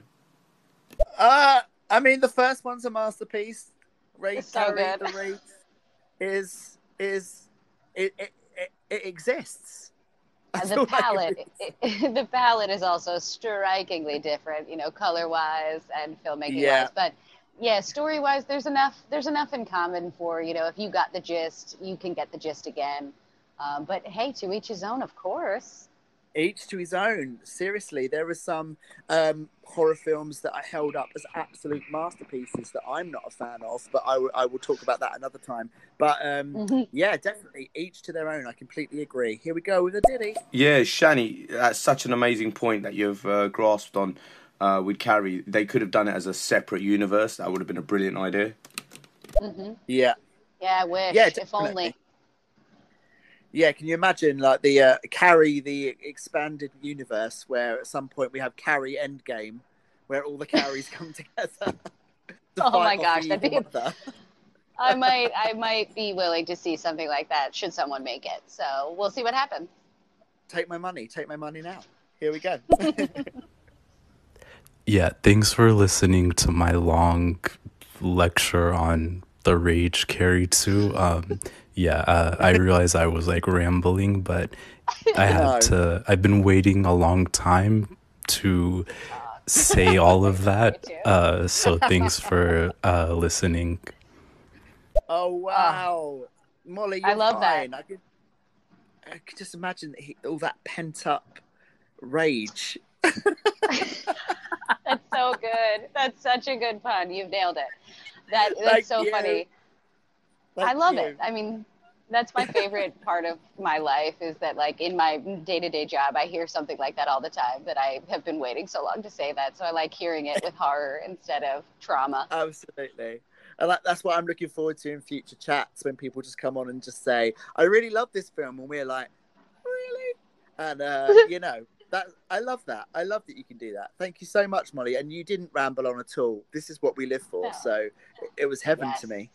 I mean, the first one's a masterpiece. Rage Carrie, The Rage it exists. The palette is also strikingly different, you know, color-wise and filmmaking-wise. Yeah. But, yeah, story-wise, there's enough in common for, you know, if you got the gist, you can get the gist again. But, hey, to each his own, of course. Each to his own. Seriously, there are some horror films that I held up as absolute masterpieces that I'm not a fan of, but I will talk about that another time. But yeah, definitely, each to their own. I completely agree. Here we go with a ditty. Yeah, Shani, that's such an amazing point that you've grasped on with Carrie. They could have done it as a separate universe. That would have been a brilliant idea. Yeah. Yeah, I wish. Yeah, if only. Yeah, can you imagine, like, the Carrie, the expanded universe, where at some point we have Carrie Endgame, where all the Carries come together? To oh my gosh, that'd be I might be willing to see something like that should someone make it. So we'll see what happens. Take my money now. Here we go. Yeah, thanks for listening to my long lecture on The Rage Carrie 2. I realize I was like rambling, but I've been waiting a long time to say all of that. So thanks for listening. Oh, wow. Molly, I love that. I could just imagine all that pent up rage. That's so good. That's such a good pun. You've nailed it. That's so funny. I love it. I mean, that's my favorite part of my life, is that, like, in my day-to-day job, I hear something like that all the time, that I have been waiting so long to say that. So I like hearing it with horror instead of trauma. Absolutely. And that's what I'm looking forward to in future chats, when people just come on and just say, I really love this film. And we're like, really? And, you know, that I love that. I love that you can do that. Thank you so much, Molly. And you didn't ramble on at all. This is what we live for. No. So it was heaven to me.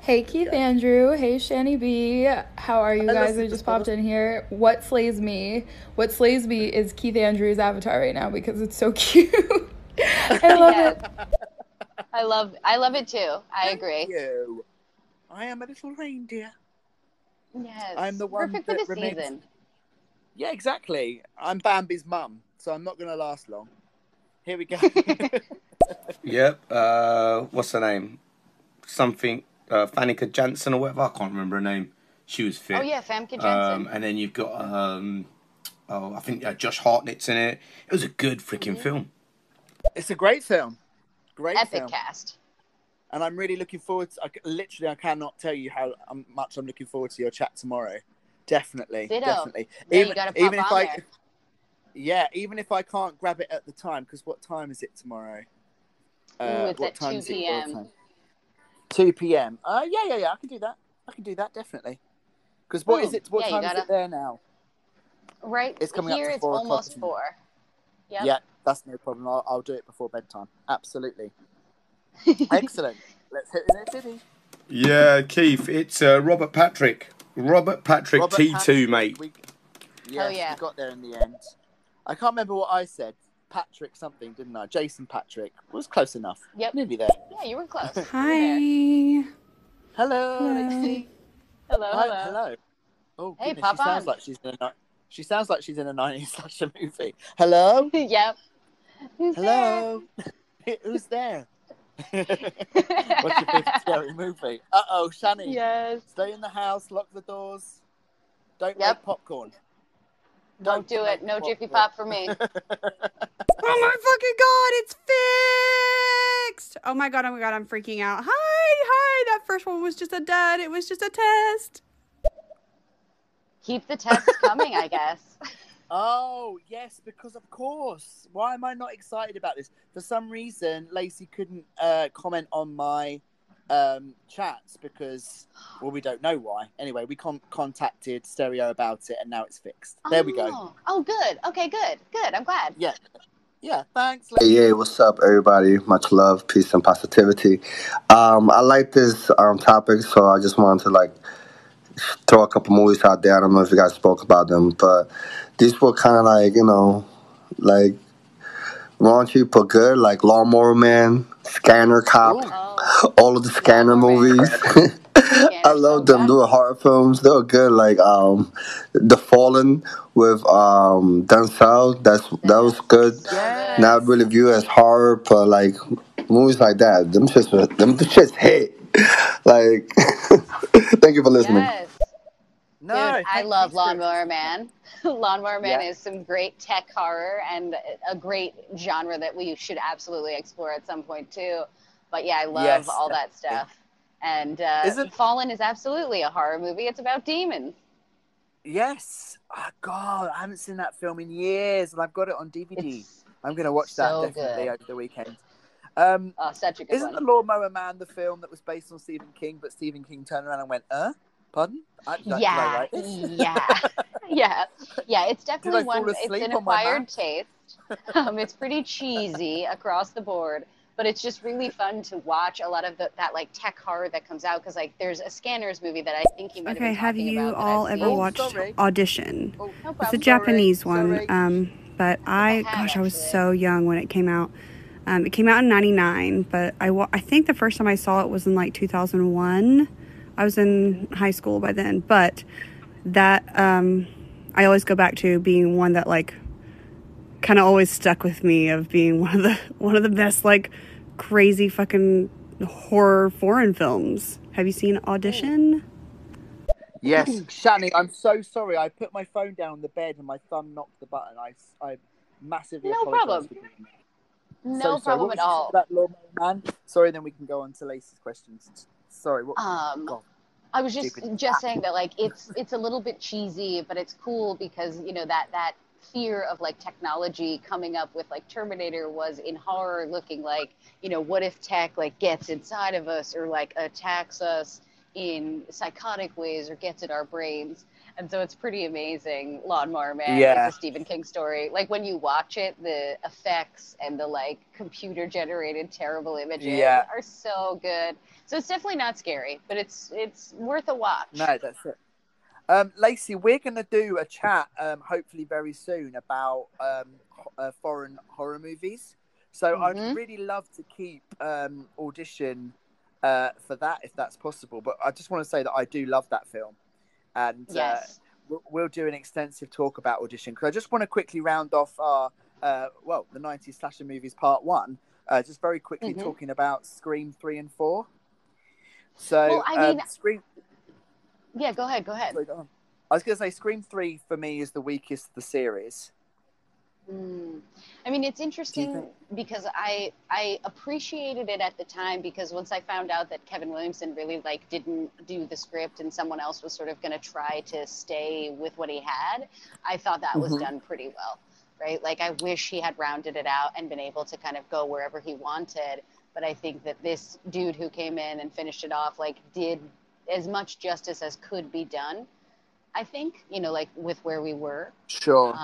Hey Keith, Andrew. Hey Shani B. How are you guys? I just popped in here. What slays me? What slays me is Keith Andrew's avatar right now, because it's so cute. I love it. I love it too. I agree. Thank you. I am a little reindeer. Yes. I'm the one perfect for the season. Yeah, exactly. I'm Bambi's mum, so I'm not going to last long. Here we go. Yep. What's her name? Something. Fanica Janssen or whatever, I can't remember her name. She was fit. Oh yeah, Famke Janssen. And then you've got I think Josh Hartnett's in it. It was a good freaking film. It's a great film. Epic cast. And I'm really looking forward to, I cannot tell you how much I'm looking forward to your chat tomorrow. Definitely. Ditto. Definitely. Yeah, even, you gotta pop even if on I there. Yeah, even if I can't grab it at the time, because what time is it tomorrow? Ooh, it's what at time 2 is p.m. It 2 p.m. Yeah. I can do that. Definitely. Because what is it? What time is it there now? Right. It's coming here. Up to 4 o'clock. It's almost 4. Yeah. Yeah. That's no problem. I'll do it before bedtime. Absolutely. Excellent. Let's hit it, Diddy. Yeah, Keith. It's Robert Patrick. Robert Patrick, Robert T2, Patrick, mate. We got there in the end. I can't remember what I said. Patrick something, didn't I? Jason Patrick. Was close enough. Yep. Nearly there. Yeah, you were close. Hi. You were hello. Hello. Hello. Hi, hello. Oh, hey, Papa. She sounds like she's in a 90s slasher movie. Hello? Yep. Who's hello? There? Who's there? What's your favorite scary movie? Uh-oh, Shani. Yes. Stay in the house, lock the doors. Don't make popcorn. Don't do it. No Jiffy Pop for me. Oh my fucking God, it's fixed. Oh my God, I'm freaking out. Hi, that first one was just a dud. It was just a test. Keep the tests coming, I guess. Oh, yes, because of course. Why am I not excited about this? For some reason, Lacey couldn't comment on my chats because, well, we don't know why. Anyway, we contacted Stereo about it, and now it's fixed. There we go. Oh, good. Okay, good. I'm glad. Yeah. Yeah, thanks. Hey, what's up, everybody? Much love, peace, and positivity. I like this topic, so I just wanted to, throw a couple movies out there. I don't know if you guys spoke about them, but these were kind of raunchy but good, like Lawnmower Man, Scanner Cop, all of the Scanner movies. I love them. They were horror films. They were good, like The Fallen with Denzel. That was good. Yes. Not really viewed as horror, but movies like that. Them shits hit. Thank you for listening. Yes. No, dude, I love Lawnmower Man. Lawnmower Man is some great tech horror and a great genre that we should absolutely explore at some point too. But yeah, I love all that stuff. And Fallen is absolutely a horror movie. It's about demons. Yes. Oh, God, I haven't seen that film in years, and I've got it on DVD. I'm going to watch that definitely over the weekend. Such a good isn't one. The Lawnmower Man the film that was based on Stephen King, but Stephen King turned around and went, pardon? Yeah, it's definitely one. It's an acquired taste. It's pretty cheesy across the board, but it's just really fun to watch a lot of that tech horror that comes out, because there's a Scanners movie that I think you might have been talking about. Okay, have you all ever watched Audition? Oh, no problem. It's a Japanese one, but I was so young when it came out. It came out in 99, but I think the first time I saw it was in 2001. I was in high school by then, but that I always go back to being one that kind of always stuck with me, of being one of the best crazy fucking horror foreign films. Have you seen Audition? Yes, Shani, I'm so sorry. I put my phone down on the bed and my thumb knocked the button. I massively apologize. No problem. No problem at all. About Man? Sorry, then we can go on to Lacey's questions. Sorry. What, I was just saying that it's a little bit cheesy, but it's cool because, that fear of technology coming up with Terminator was in horror looking what if tech gets inside of us or attacks us in psychotic ways or gets in our brains. And so it's pretty amazing. Lawnmower Man is a Stephen King story. When when you watch it, the effects and the computer-generated terrible images are so good. So it's definitely not scary, but it's worth a watch. No, that's it. Lacey, we're going to do a chat hopefully very soon about foreign horror movies. So I'd really love to keep Audition for that if that's possible. But I just want to say that I do love that film. And we'll do an extensive talk about Audition, because I just want to quickly round off our, the 90s slasher movies part one, just very quickly talking about Scream 3 and 4. So, Scream... Yeah, go ahead. Sorry, go on. I was going to say Scream 3 for me is the weakest of the series. I mean, it's interesting because I appreciated it at the time, because once I found out that Kevin Williamson really didn't do the script and someone else was sort of going to try to stay with what he had, I thought that was done pretty well, right? I wish he had rounded it out and been able to kind of go wherever he wanted. But I think that this dude who came in and finished it off, did as much justice as could be done. I think, with where we were. Sure.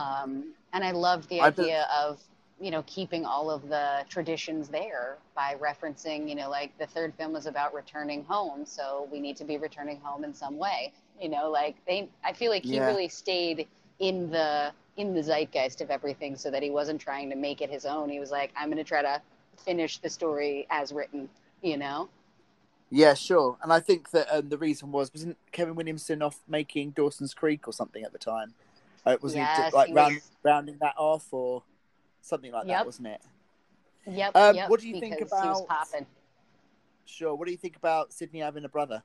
And I loved the idea of, keeping all of the traditions there by referencing, the third film was about returning home. So we need to be returning home in some way. You know, like I feel like he really stayed in the zeitgeist of everything, so that he wasn't trying to make it his own. He was like, I'm going to try to finish the story as written, you know? Yeah, sure. And I think that the reason wasn't Kevin Williamson off making Dawson's Creek or something at the time? Was he like rounding that off or something like that, wasn't it? Yep. What do you think about? He was popping. Sure. What do you think about Sidney having a brother?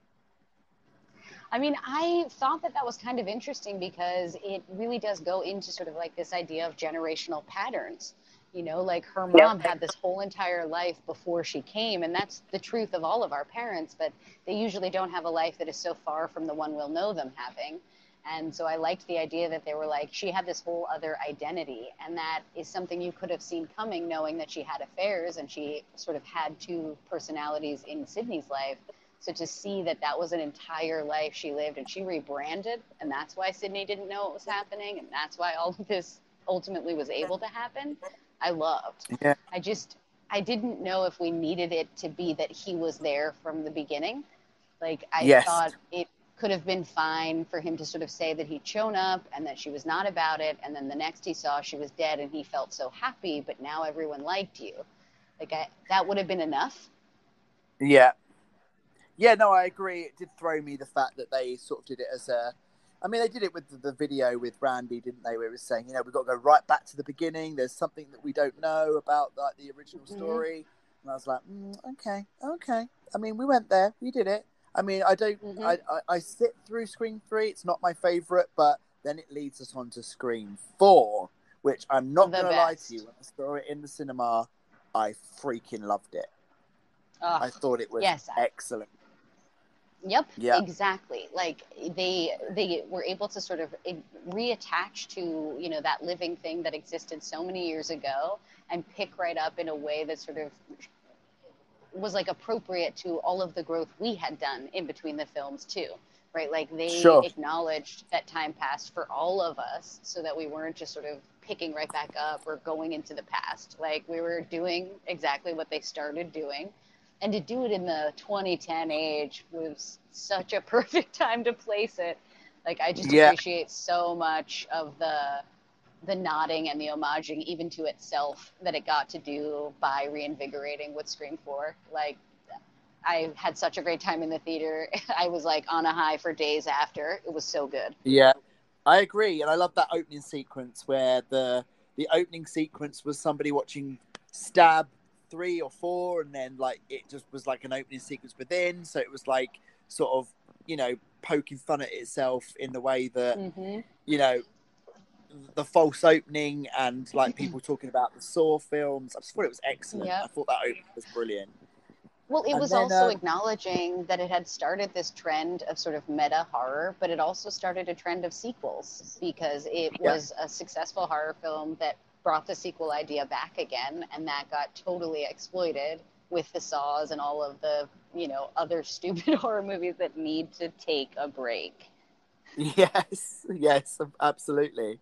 I mean, I thought that was kind of interesting because it really does go into sort of like this idea of generational patterns. You know, like her mom had this whole entire life before she came, and that's the truth of all of our parents, but they usually don't have a life that is so far from the one we'll know them having. And so I liked the idea that they were like, she had this whole other identity, and that is something you could have seen coming, knowing that she had affairs and she sort of had two personalities in Sidney's life. So to see that was an entire life she lived, and she rebranded, and that's why Sidney didn't know what was happening, and that's why all of this ultimately was able to happen, I loved. Yeah. I didn't know if we needed it to be that he was there from the beginning. Like, I thought it could have been fine for him to sort of say that he'd shown up and that she was not about it, and then the next he saw she was dead and he felt so happy, but now everyone liked you. Like, that would have been enough. Yeah. Yeah, no, I agree. It did throw me, the fact that they sort of did it as a... I mean, they did it with the video with Randy, didn't they? Where it was saying, you know, we've got to go right back to the beginning. There's something that we don't know about, like, the original story. And I was like, okay. I mean, we went there. We did it. I mean, I don't... I sit through Scream 3. It's not my favourite, but then it leads us on to Scream 4, which I'm not going to lie to you. When I saw it in the cinema, I freaking loved it. Oh, I thought it was excellent. Yep, exactly. Like, they were able to sort of reattach to, you know, that living thing that existed so many years ago and pick right up in a way that sort of was, like, appropriate to all of the growth we had done in between the films, too, right? Like, they acknowledged that time passed for all of us so that we weren't just sort of picking right back up or going into the past. Like, we were doing exactly what they started doing. And to do it in the 2010 age was such a perfect time to place it. Like, I just appreciate so much of the nodding and the homaging, even to itself, that it got to do by reinvigorating what Scream 4. Like, I had such a great time in the theater. I was, like, on a high for days after. It was so good. Yeah, I agree. And I love that opening sequence where the opening sequence was somebody watching Stab 3 or 4, and then, like, it just was like an opening sequence within, so it was like sort of, you know, poking fun at itself in the way that you know, the false opening and, like, people talking about the Saw films. I just thought it was excellent. I thought that opening was brilliant. Well, it was also acknowledging that it had started this trend of sort of meta horror, but it also started a trend of sequels, because it was a successful horror film that brought the sequel idea back again, and that got totally exploited with the Saws and all of the, you know, other stupid horror movies that need to take a break. Yes, absolutely.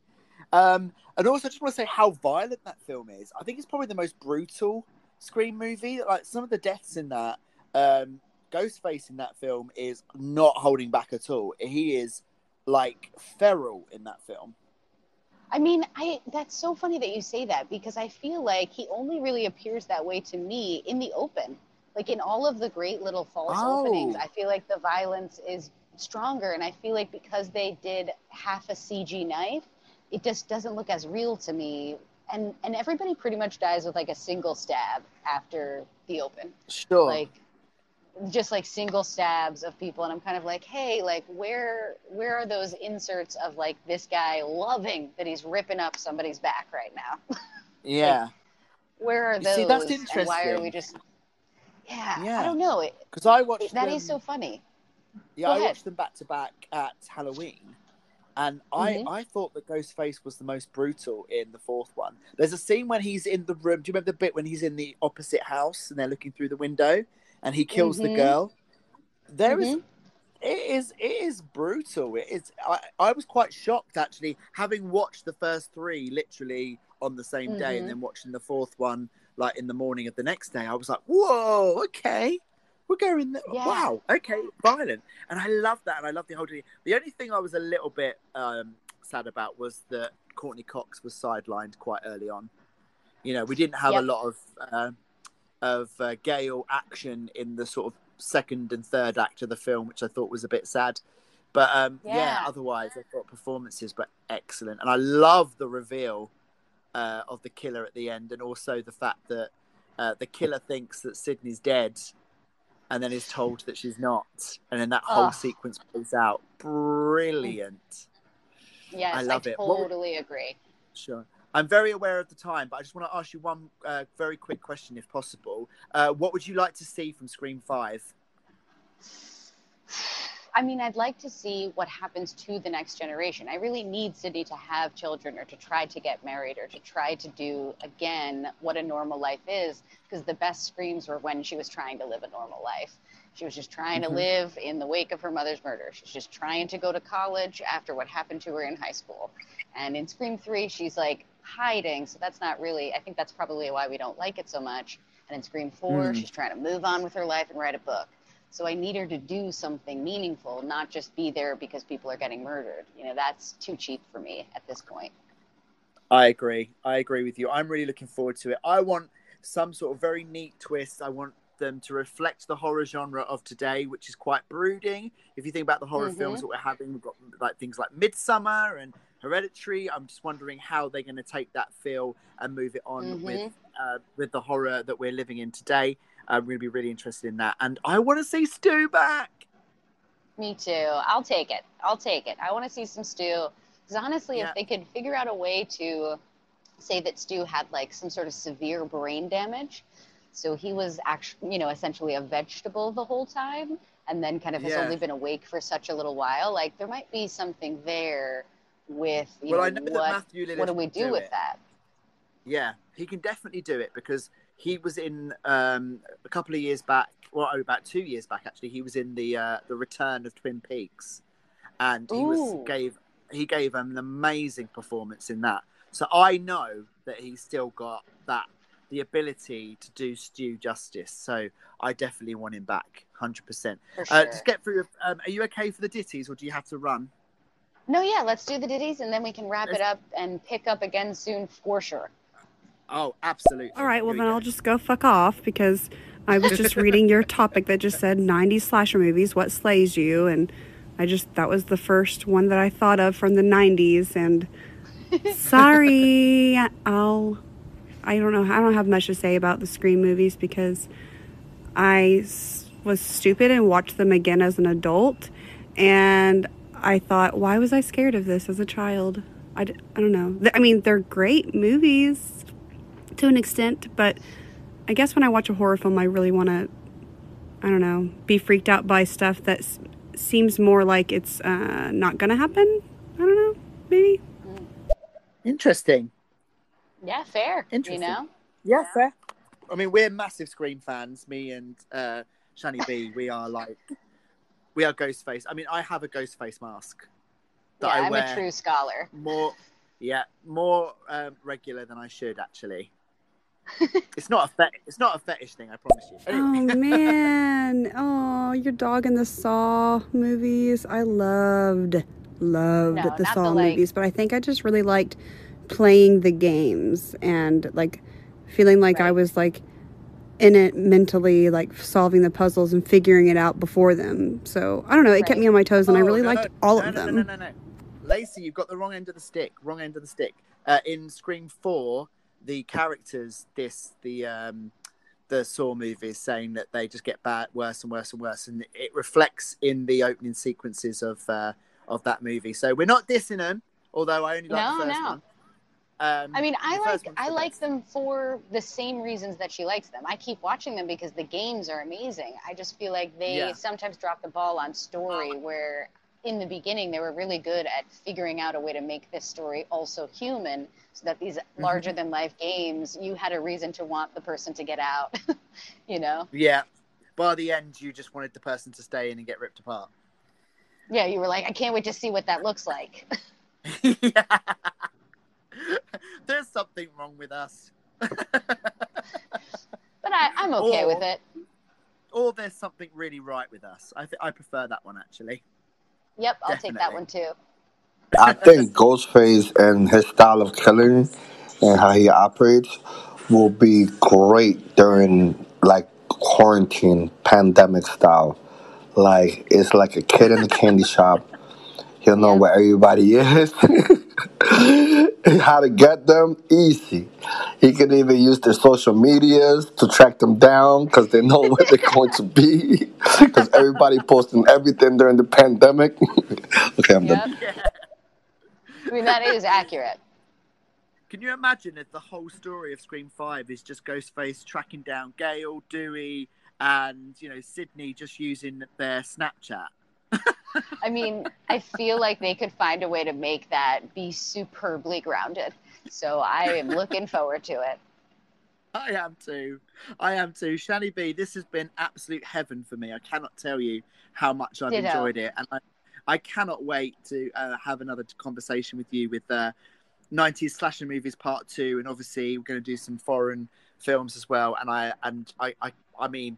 And also, I just want to say how violent that film is. I think it's probably the most brutal Scream movie. Like, some of the deaths in that, Ghostface in that film is not holding back at all. He is, like, feral in that film. I mean, that's so funny that you say that, because I feel like he only really appears that way to me in the open. Like, in all of the great little false openings, I feel like the violence is stronger. And I feel like because they did half a CG knife, it just doesn't look as real to me. And everybody pretty much dies with, like, a single stab after the open. Sure. Like, just, like, single stabs of people, and I'm kind of like, hey, like, where are those inserts of, like, this guy loving that he's ripping up somebody's back right now? Yeah. Like, where are those? See, that's interesting. And why are we just... Yeah. I don't know. Because I watched that is so funny. Yeah, I watched them back-to-back at Halloween, and I thought that Ghostface was the most brutal in the fourth one. There's a scene when he's in the room. Do you remember the bit when he's in the opposite house and they're looking through the window? And he kills the girl. There it is brutal. It is. I was quite shocked, actually, having watched the first three literally on the same day, and then watching the fourth one, like, in the morning of the next day. I was like, whoa, okay, we're going there. Yeah. Wow, okay, violent. And I love that, and I love the whole thing. The only thing I was a little bit sad about was that Courtney Cox was sidelined quite early on. You know, we didn't have a lot of Gale action in the sort of second and third act of the film, which I thought was a bit sad. But otherwise I thought performances were excellent, and I love the reveal of the killer at the end, and also the fact that the killer thinks that Sidney's dead and then is told that she's not, and then that whole sequence plays out. Brilliant. Yes, I love it. Totally agree. Sure. I'm very aware of the time, but I just want to ask you one very quick question, if possible. What would you like to see from Scream 5? I mean, I'd like to see what happens to the next generation. I really need Sidney to have children, or to try to get married, or to try to do, again, what a normal life is, because the best Screams were when she was trying to live a normal life. She was just trying to live in the wake of her mother's murder. She's just trying to go to college after what happened to her in high school. And in Scream 3, she's like, hiding, so that's not really, I think that's probably why we don't like it so much. And in Scream 4, she's trying to move on with her life and write a book. So I need her to do something meaningful, not just be there because people are getting murdered. You know, that's too cheap for me at this point. I agree with you. I'm really looking forward to it. I want some sort of very neat twist. I want them to reflect the horror genre of today, which is quite brooding. If you think about the horror films that we're having, we've got like things like Midsommar and Hereditary. I'm just wondering how they're going to take that feel and move it on with the horror that we're living in today. I'm going to be really interested in that. And I want to see Stu back. Me too. I'll take it. I want to see some Stu. Because honestly, if they could figure out a way to say that Stu had like some sort of severe brain damage, so he was actually, you know, essentially a vegetable the whole time, and then kind of has only been awake for such a little while. Like, there might be something there with, what do we do with that? Yeah, he can definitely do it, because he was in a couple of years back, well, about 2 years back, actually, he was in the Return of Twin Peaks. And he gave an amazing performance in that. So I know that he's still got that, the ability to do Stu justice. So I definitely want him back, 100%. Sure. Just get through. Are you okay for the ditties, or do you have to run? No, yeah, let's do the ditties, and then we can wrap it up and pick up again soon for sure. Oh, absolutely. All right, well, then I'll just go fuck off, because I was just reading your topic that just said 90s slasher movies, what slays you? And that was the first one that I thought of from the 90s, and sorry, I don't know. I don't have much to say about the Scream movies, because I was stupid and watched them again as an adult. And I thought, why was I scared of this as a child? I don't know. I mean, they're great movies to an extent, but I guess when I watch a horror film, I really want to, I don't know, be freaked out by stuff that seems more like it's not going to happen. I don't know. Maybe. Interesting. Yeah, fair. Interesting. You know? Yeah, fair. I mean, we're massive Scream fans. Me and Shani B, we are Ghostface. I mean, I have a Ghostface mask that I wear. I'm a true scholar. More regular than I should, actually. It's not a fetish thing, I promise you. Anyway. Oh, man. Oh, your dog in the Saw movies. I loved the Saw movies, but I think I just really liked playing the games and like feeling like I was like in it mentally, like solving the puzzles and figuring it out before them. So I don't know, it kept me on my toes, and I really liked all of them. No. Lacey, you've got the wrong end of the stick. In Scream 4, the characters the Saw movies, saying that they just get bad, worse and worse and worse, and it reflects in the opening sequences of that movie. So we're not dissing them, although I only like the first one. I mean, I like them for the same reasons that she likes them. I keep watching them because the games are amazing. I just feel like they sometimes drop the ball on story, where in the beginning they were really good at figuring out a way to make this story also human, so that these larger than life games, you had a reason to want the person to get out, you know? Yeah. By the end, you just wanted the person to stay in and get ripped apart. Yeah, you were like, I can't wait to see what that looks like. Yeah. There's something wrong with us. But I'm okay with it. or There's Something Really Right With Us. I prefer that one, actually. Yep, I'll definitely take that one, too. I think Ghostface and his style of killing and how he operates will be great during, like, quarantine, pandemic style. Like, it's like a kid in a candy shop. He'll know where everybody is. How to get them, easy. He can even use their social medias to track them down because they know where they're going to be. Because everybody posting everything during the pandemic. Okay, I'm done. I mean, that is accurate. Can you imagine if the whole story of Scream 5 is just Ghostface tracking down Gale, Dewey, and, you know, Sidney just using their Snapchat? I mean, I feel like they could find a way to make that be superbly grounded. So I am looking forward to it. I am too. I am too. Shani B, this has been absolute heaven for me. I cannot tell you how much I've enjoyed it. And I cannot wait to have another conversation with you with 90s Slasher Movies Part 2. And obviously, we're going to do some foreign films as well. And I mean...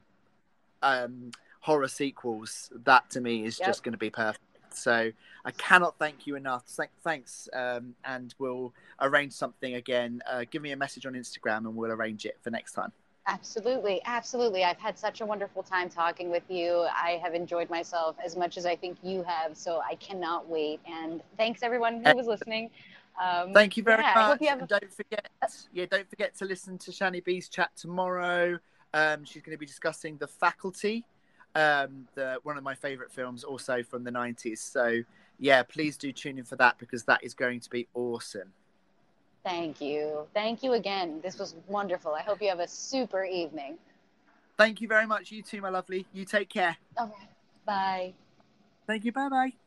horror sequels, that to me is just going to be perfect. So I cannot thank you enough. Thanks. And we'll arrange something again. Give me a message on Instagram and we'll arrange it for next time. Absolutely. Absolutely. I've had such a wonderful time talking with you. I have enjoyed myself as much as I think you have. So I cannot wait. And thanks everyone who was listening. Thank you very much. I hope you have don't forget to listen to Shani B's chat tomorrow. She's going to be discussing The Faculty. One of my favorite films also from the 90s. So, yeah, please do tune in for that because that is going to be awesome. Thank you. Thank you again. This was wonderful. I hope you have a super evening. Thank you very much. You too, my lovely. You take care. All right. Bye. Thank you. Bye-bye.